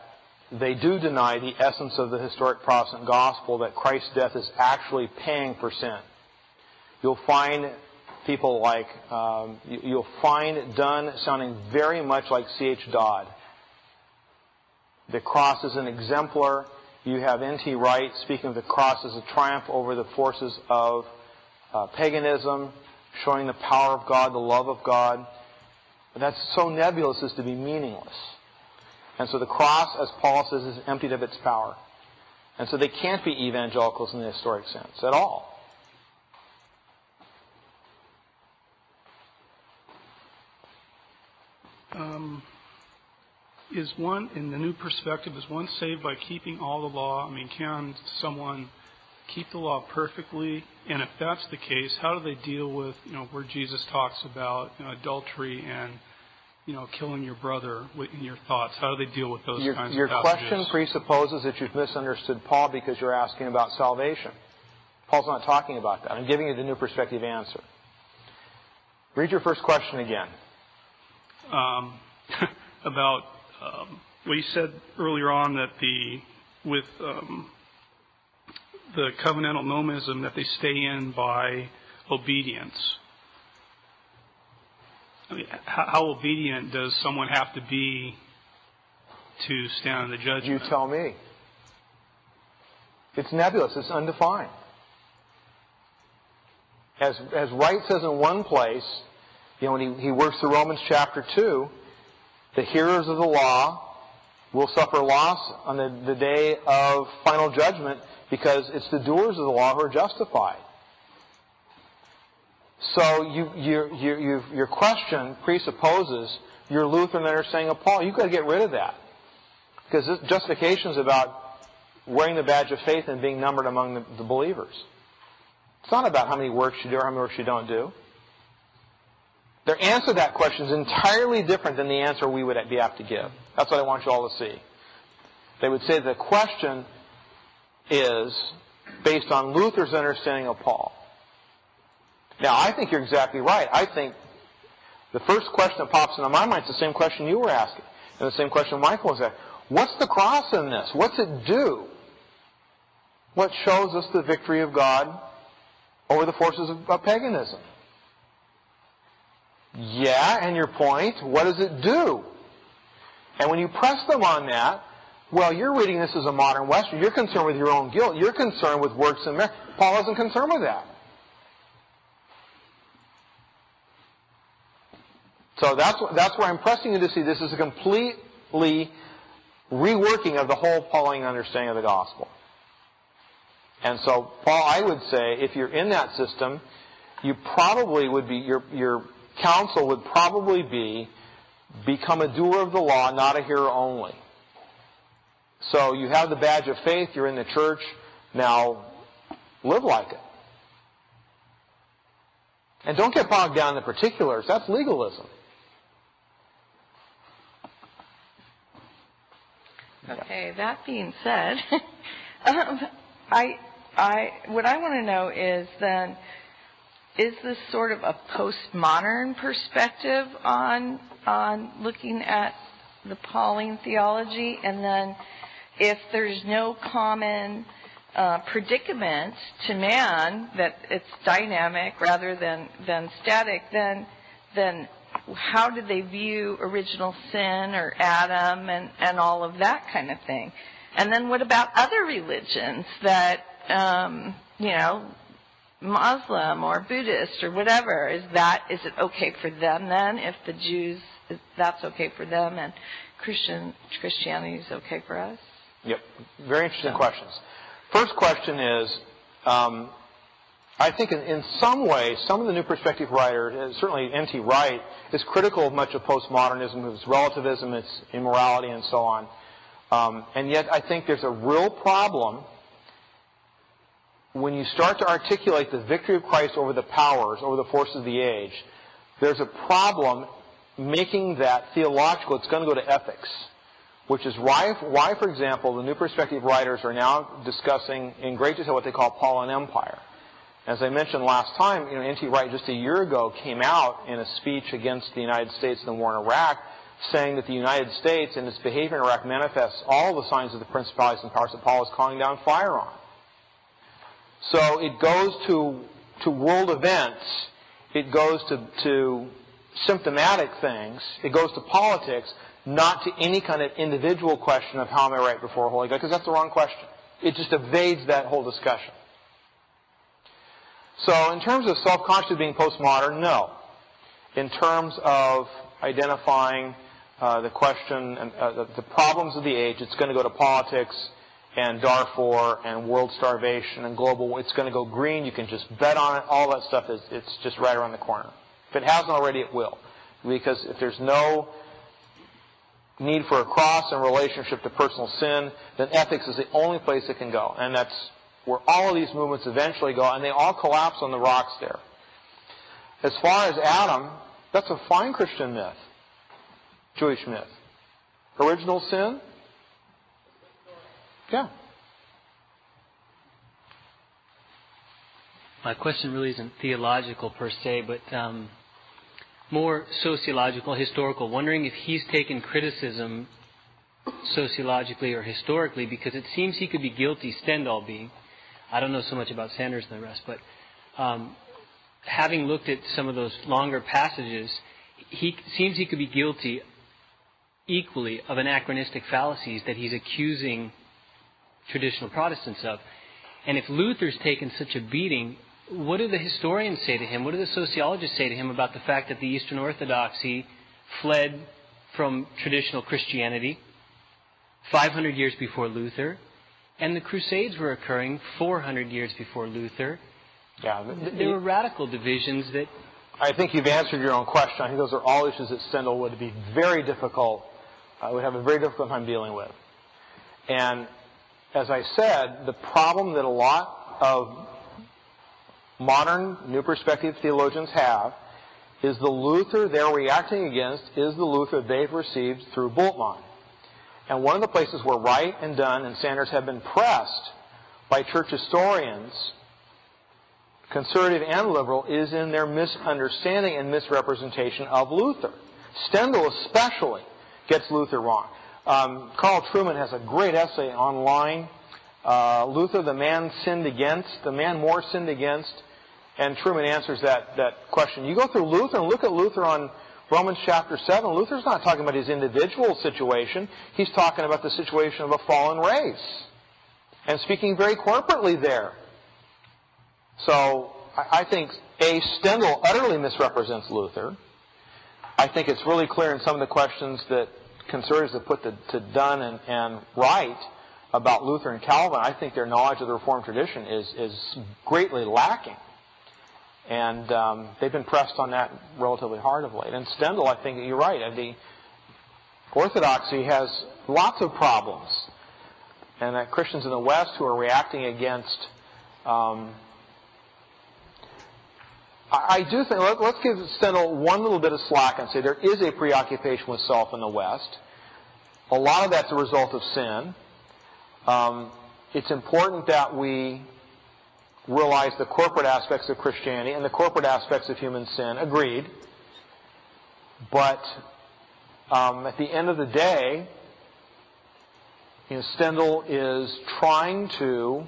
they do deny the essence of the historic Protestant gospel, that Christ's death is actually paying for sin. You'll find people like, you'll find Dunn sounding very much like C.H. Dodd. The cross is an exemplar. You have N.T. Wright speaking of the cross as a triumph over the forces of paganism, showing the power of God, the love of God. That's so nebulous as to be meaningless. And so the cross, as Paul says, is emptied of its power. And so they can't be evangelicals in the historic sense at all. Is one, in the new perspective, is one saved by keeping all the law? I mean, can someone keep the law perfectly? And if that's the case, how do they deal with, where Jesus talks about adultery and killing your brother in your thoughts? How do they deal with those kinds of passages? Your question presupposes that you've misunderstood Paul because you're asking about salvation. Paul's not talking about that. I'm giving you the new perspective answer. Read your first question again. About, well, you said earlier on that the covenantal nomism that they stay in by obedience. I mean, how obedient does someone have to be to stand in the judgment? You tell me. It's nebulous. It's undefined. As Wright says in one place, when he works through Romans chapter 2, the hearers of the law will suffer loss on the day of final judgment because it's the doers of the law who are justified. So your question presupposes your Lutheran understanding of Paul. You've got to get rid of that. Because this justification is about wearing the badge of faith and being numbered among the believers. It's not about how many works you do or how many works you don't do. Their answer to that question is entirely different than the answer we would be apt to give. That's what I want you all to see. They would say the question is based on Luther's understanding of Paul. Now, I think you're exactly right. I think the first question that pops into my mind is the same question you were asking, and the same question Michael was asking. What's the cross in this? What's it do? What shows us the victory of God over the forces of paganism? Yeah, and your point, what does it do? And when you press them on that, well, you're reading this as a modern Western. You're concerned with your own guilt. You're concerned with works and merit. Paul isn't concerned with that. So that's where I'm pressing you to see this is a completely reworking of the whole Pauline understanding of the gospel. And so, Paul, I would say, if you're in that system, you probably would be, your counsel would probably be, become a doer of the law, not a hearer only. So you have the badge of faith, you're in the church, now live like it. And don't get bogged down in the particulars, that's legalism. Okay, that being said, what I want to know is then, is this sort of a postmodern perspective on looking at the Pauline theology? And then if there's no common predicament to man, that it's dynamic rather than static, then how did they view original sin or Adam and all of that kind of thing? And then what about other religions that, Muslim or Buddhist or whatever, is it okay for them then? If the Jews, that's okay for them, and Christianity is okay for us? Yep. Very interesting questions. First question is, I think in some way, some of the New Perspective writers, certainly N.T. Wright, is critical of much of postmodernism, its relativism, its immorality, and so on. And yet I think there's a real problem when you start to articulate the victory of Christ over the powers, over the forces of the age. There's a problem making that theological. It's going to go to ethics, which is why, for example, the New Perspective writers are now discussing in great detail what they call Pauline empire. As I mentioned last time, N.T. Wright just a year ago came out in a speech against the United States and the war in Iraq, saying that the United States and its behavior in Iraq manifests all the signs of the principalities and powers that Paul is calling down fire on. So it goes to world events, it goes to symptomatic things, it goes to politics, not to any kind of individual question of how am I right before Holy God, because that's the wrong question. It just evades that whole discussion. So in terms of self-conscious being postmodern, no. In terms of identifying the question and the problems of the age, it's going to go to politics and Darfur and world starvation and global. It's going to go green. You can just bet on it. All that stuff it's just right around the corner. If it hasn't already, it will, because if there's no need for a cross in relationship to personal sin, then ethics is the only place it can go, and that's where all of these movements eventually go, and they all collapse on the rocks there. As far as Adam, that's a fine Christian myth. Jewish myth. Original sin? Yeah. My question really isn't theological per se, but more sociological, historical. Wondering if he's taken criticism sociologically or historically, because it seems he could be guilty, Stendahl being. I don't know so much about Sanders and the rest, but having looked at some of those longer passages, he seems he could be guilty equally of anachronistic fallacies that he's accusing traditional Protestants of. And if Luther's taken such a beating, what do the historians say to him? What do the sociologists say to him about the fact that the Eastern Orthodoxy fled from traditional Christianity 500 years before Luther, and the Crusades were occurring 400 years before Luther? Yeah, there were radical divisions that... I think you've answered your own question. I think those are all issues that Stendahl would be very difficult, would have a very difficult time dealing with. And as I said, the problem that a lot of modern New Perspective theologians have is the Luther they're reacting against is the Luther they've received through Bultmann. And one of the places where Wright and Dunn and Sanders have been pressed by church historians, conservative and liberal, is in their misunderstanding and misrepresentation of Luther. Stendahl especially gets Luther wrong. Carl Truman has a great essay online, Luther, the man sinned against, the man more sinned against, and Truman answers that question. You go through Luther and look at Luther on Romans chapter 7, Luther's not talking about his individual situation, he's talking about the situation of a fallen race, and speaking very corporately there. So, I think, A, Stendahl utterly misrepresents Luther. I think it's really clear in some of the questions that conservatives have put to Dunn and Wright about Luther and Calvin. I think their knowledge of the Reformed tradition is greatly lacking. And they've been pressed on that relatively hard of late. And Stendahl, I think you're right. The Orthodoxy has lots of problems. And that Christians in the West who are reacting against... I do think, let's give Stendahl one little bit of slack and say there is a preoccupation with self in the West. A lot of that's a result of sin. It's important that we realize the corporate aspects of Christianity and the corporate aspects of human sin, agreed. But at the end of the day, Stendahl is trying to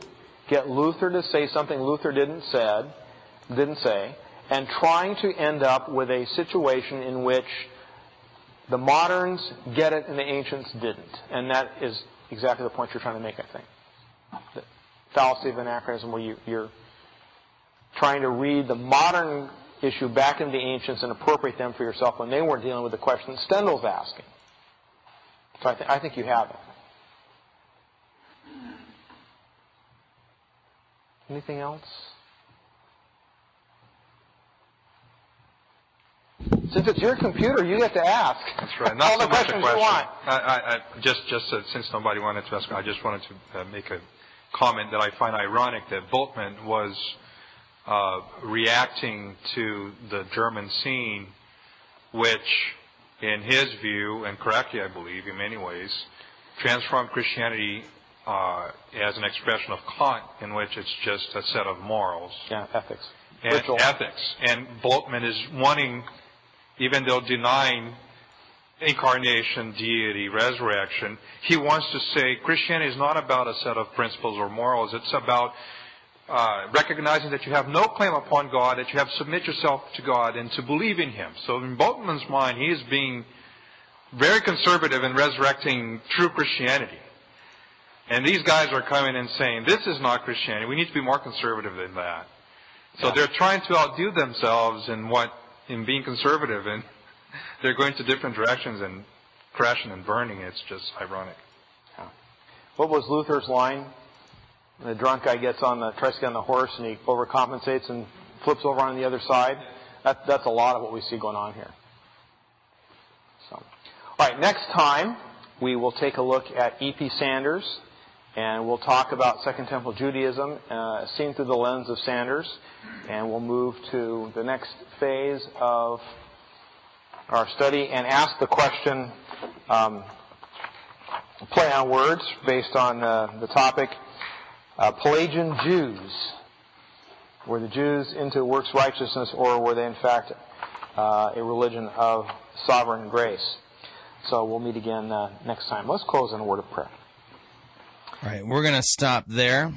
get Luther to say something Luther didn't say, and trying to end up with a situation in which the moderns get it and the ancients didn't. And that is exactly the point you're trying to make, I think. The fallacy of anachronism, where you're trying to read the modern issue back into the ancients and appropriate them for yourself when they weren't dealing with the question that Stendhal's asking. So I think you have it. Anything else? Since it's your computer, you get to ask. That's right. Not all so the much questions a question. You want. I just since nobody wanted to ask, I just wanted to make a comment that I find ironic that Bultmann was reacting to the German scene, which, in his view, and correctly, I believe, in many ways, transformed Christianity as an expression of Kant, in which it's just a set of morals. Yeah, ethics. And ritual. Ethics. And Bultmann is wanting... Even though denying incarnation, deity, resurrection, he wants to say Christianity is not about a set of principles or morals. It's about recognizing that you have no claim upon God, that you have to submit yourself to God and to believe in Him. So in Bultmann's mind, he is being very conservative in resurrecting true Christianity. And these guys are coming and saying, this is not Christianity. We need to be more conservative than that. So yeah. They're trying to outdo themselves in being conservative, and they're going to different directions and crashing and burning. It's just ironic. Yeah. What was Luther's line? The drunk guy tries to get on the horse and he overcompensates and flips over on the other side. That's a lot of what we see going on here. So, all right, next time we will take a look at E.P. Sanders, and we'll talk about Second Temple Judaism seen through the lens of Sanders. And we'll move to the next phase of our study and ask the question, play on words based on the topic, Pelagian Jews. Were the Jews into works righteousness, or were they in fact a religion of sovereign grace? So we'll meet again next time. Let's close in a word of prayer. All right, we're going to stop there.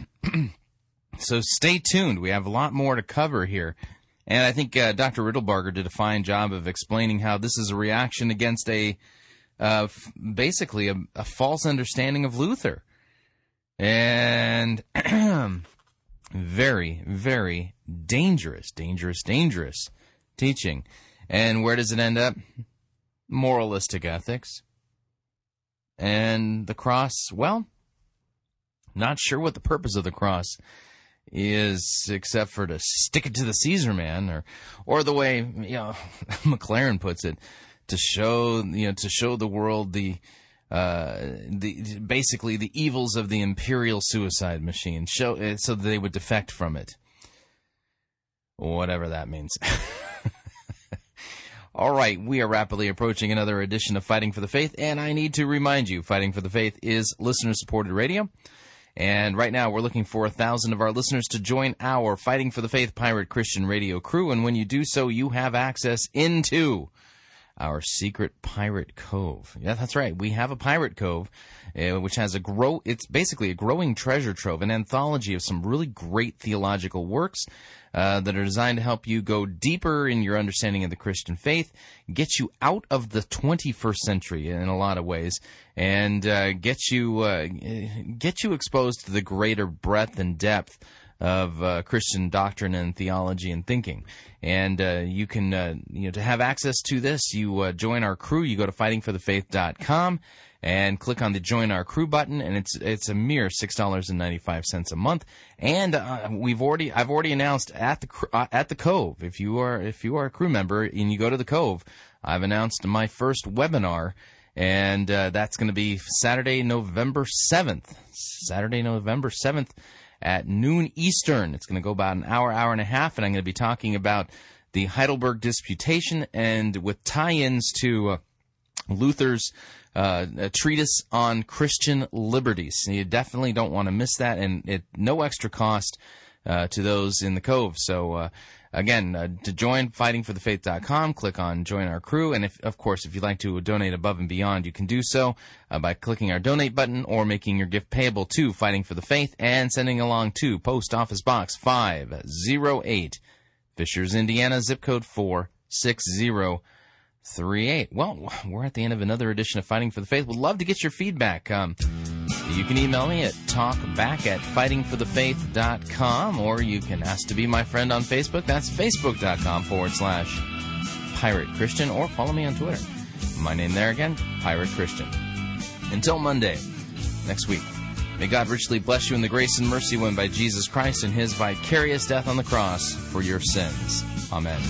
So stay tuned. We have a lot more to cover here. And I think Dr. Riddlebarger did a fine job of explaining how this is a reaction against basically a false understanding of Luther. And very, very dangerous teaching. And where does it end up? Moralistic ethics. And the cross, well, not sure what the purpose of the cross is, except for to stick it to the Caesar man, or the way, you know, McLaren puts it, to show, you know, to show the world the basically the evils of the imperial suicide machine, show it so that they would defect from it, whatever that means. All right, we are rapidly approaching another edition of Fighting for the Faith, and I need to remind you, Fighting for the Faith is listener-supported radio. And right now, we're looking for 1,000 of our listeners to join our Fighting for the Faith Pirate Christian Radio crew. And when you do so, you have access into our secret pirate cove. Yeah, that's right. We have a pirate cove, which has it's basically a growing treasure trove, an anthology of some really great theological works that are designed to help you go deeper in your understanding of the Christian faith, get you out of the 21st century in a lot of ways, and get you exposed to the greater breadth and depth of Christian doctrine and theology and thinking. And you can, to have access to this, you join our crew. You go to fightingforthefaith.com and click on the Join Our Crew button, and it's a mere $6.95 a month. And I've already announced at the Cove, if you are a crew member and you go to the Cove, I've announced my first webinar. And that's going to be Saturday, November 7th. At noon Eastern. It's going to go about an hour and a half, and I'm going to be talking about the Heidelberg Disputation, and with tie-ins to Luther's treatise on Christian liberties. So you definitely don't want to miss that, and at no extra cost to those in the Cove. So, again, to join, fightingforthefaith.com, click on Join Our Crew. And, if you'd like to donate above and beyond, you can do so by clicking our Donate button or making your gift payable to Fighting for the Faith and sending along to Post Office Box 508, Fishers, Indiana, zip code 46038. Well, we're at the end of another edition of Fighting for the Faith. We'd love to get your feedback. You can email me at talkback@fightingforthefaith.com, or you can ask to be my friend on Facebook. That's facebook.com/Pirate Christian, or follow me on Twitter. My name there again, Pirate Christian. Until Monday, next week, may God richly bless you in the grace and mercy won by Jesus Christ and his vicarious death on the cross for your sins. Amen.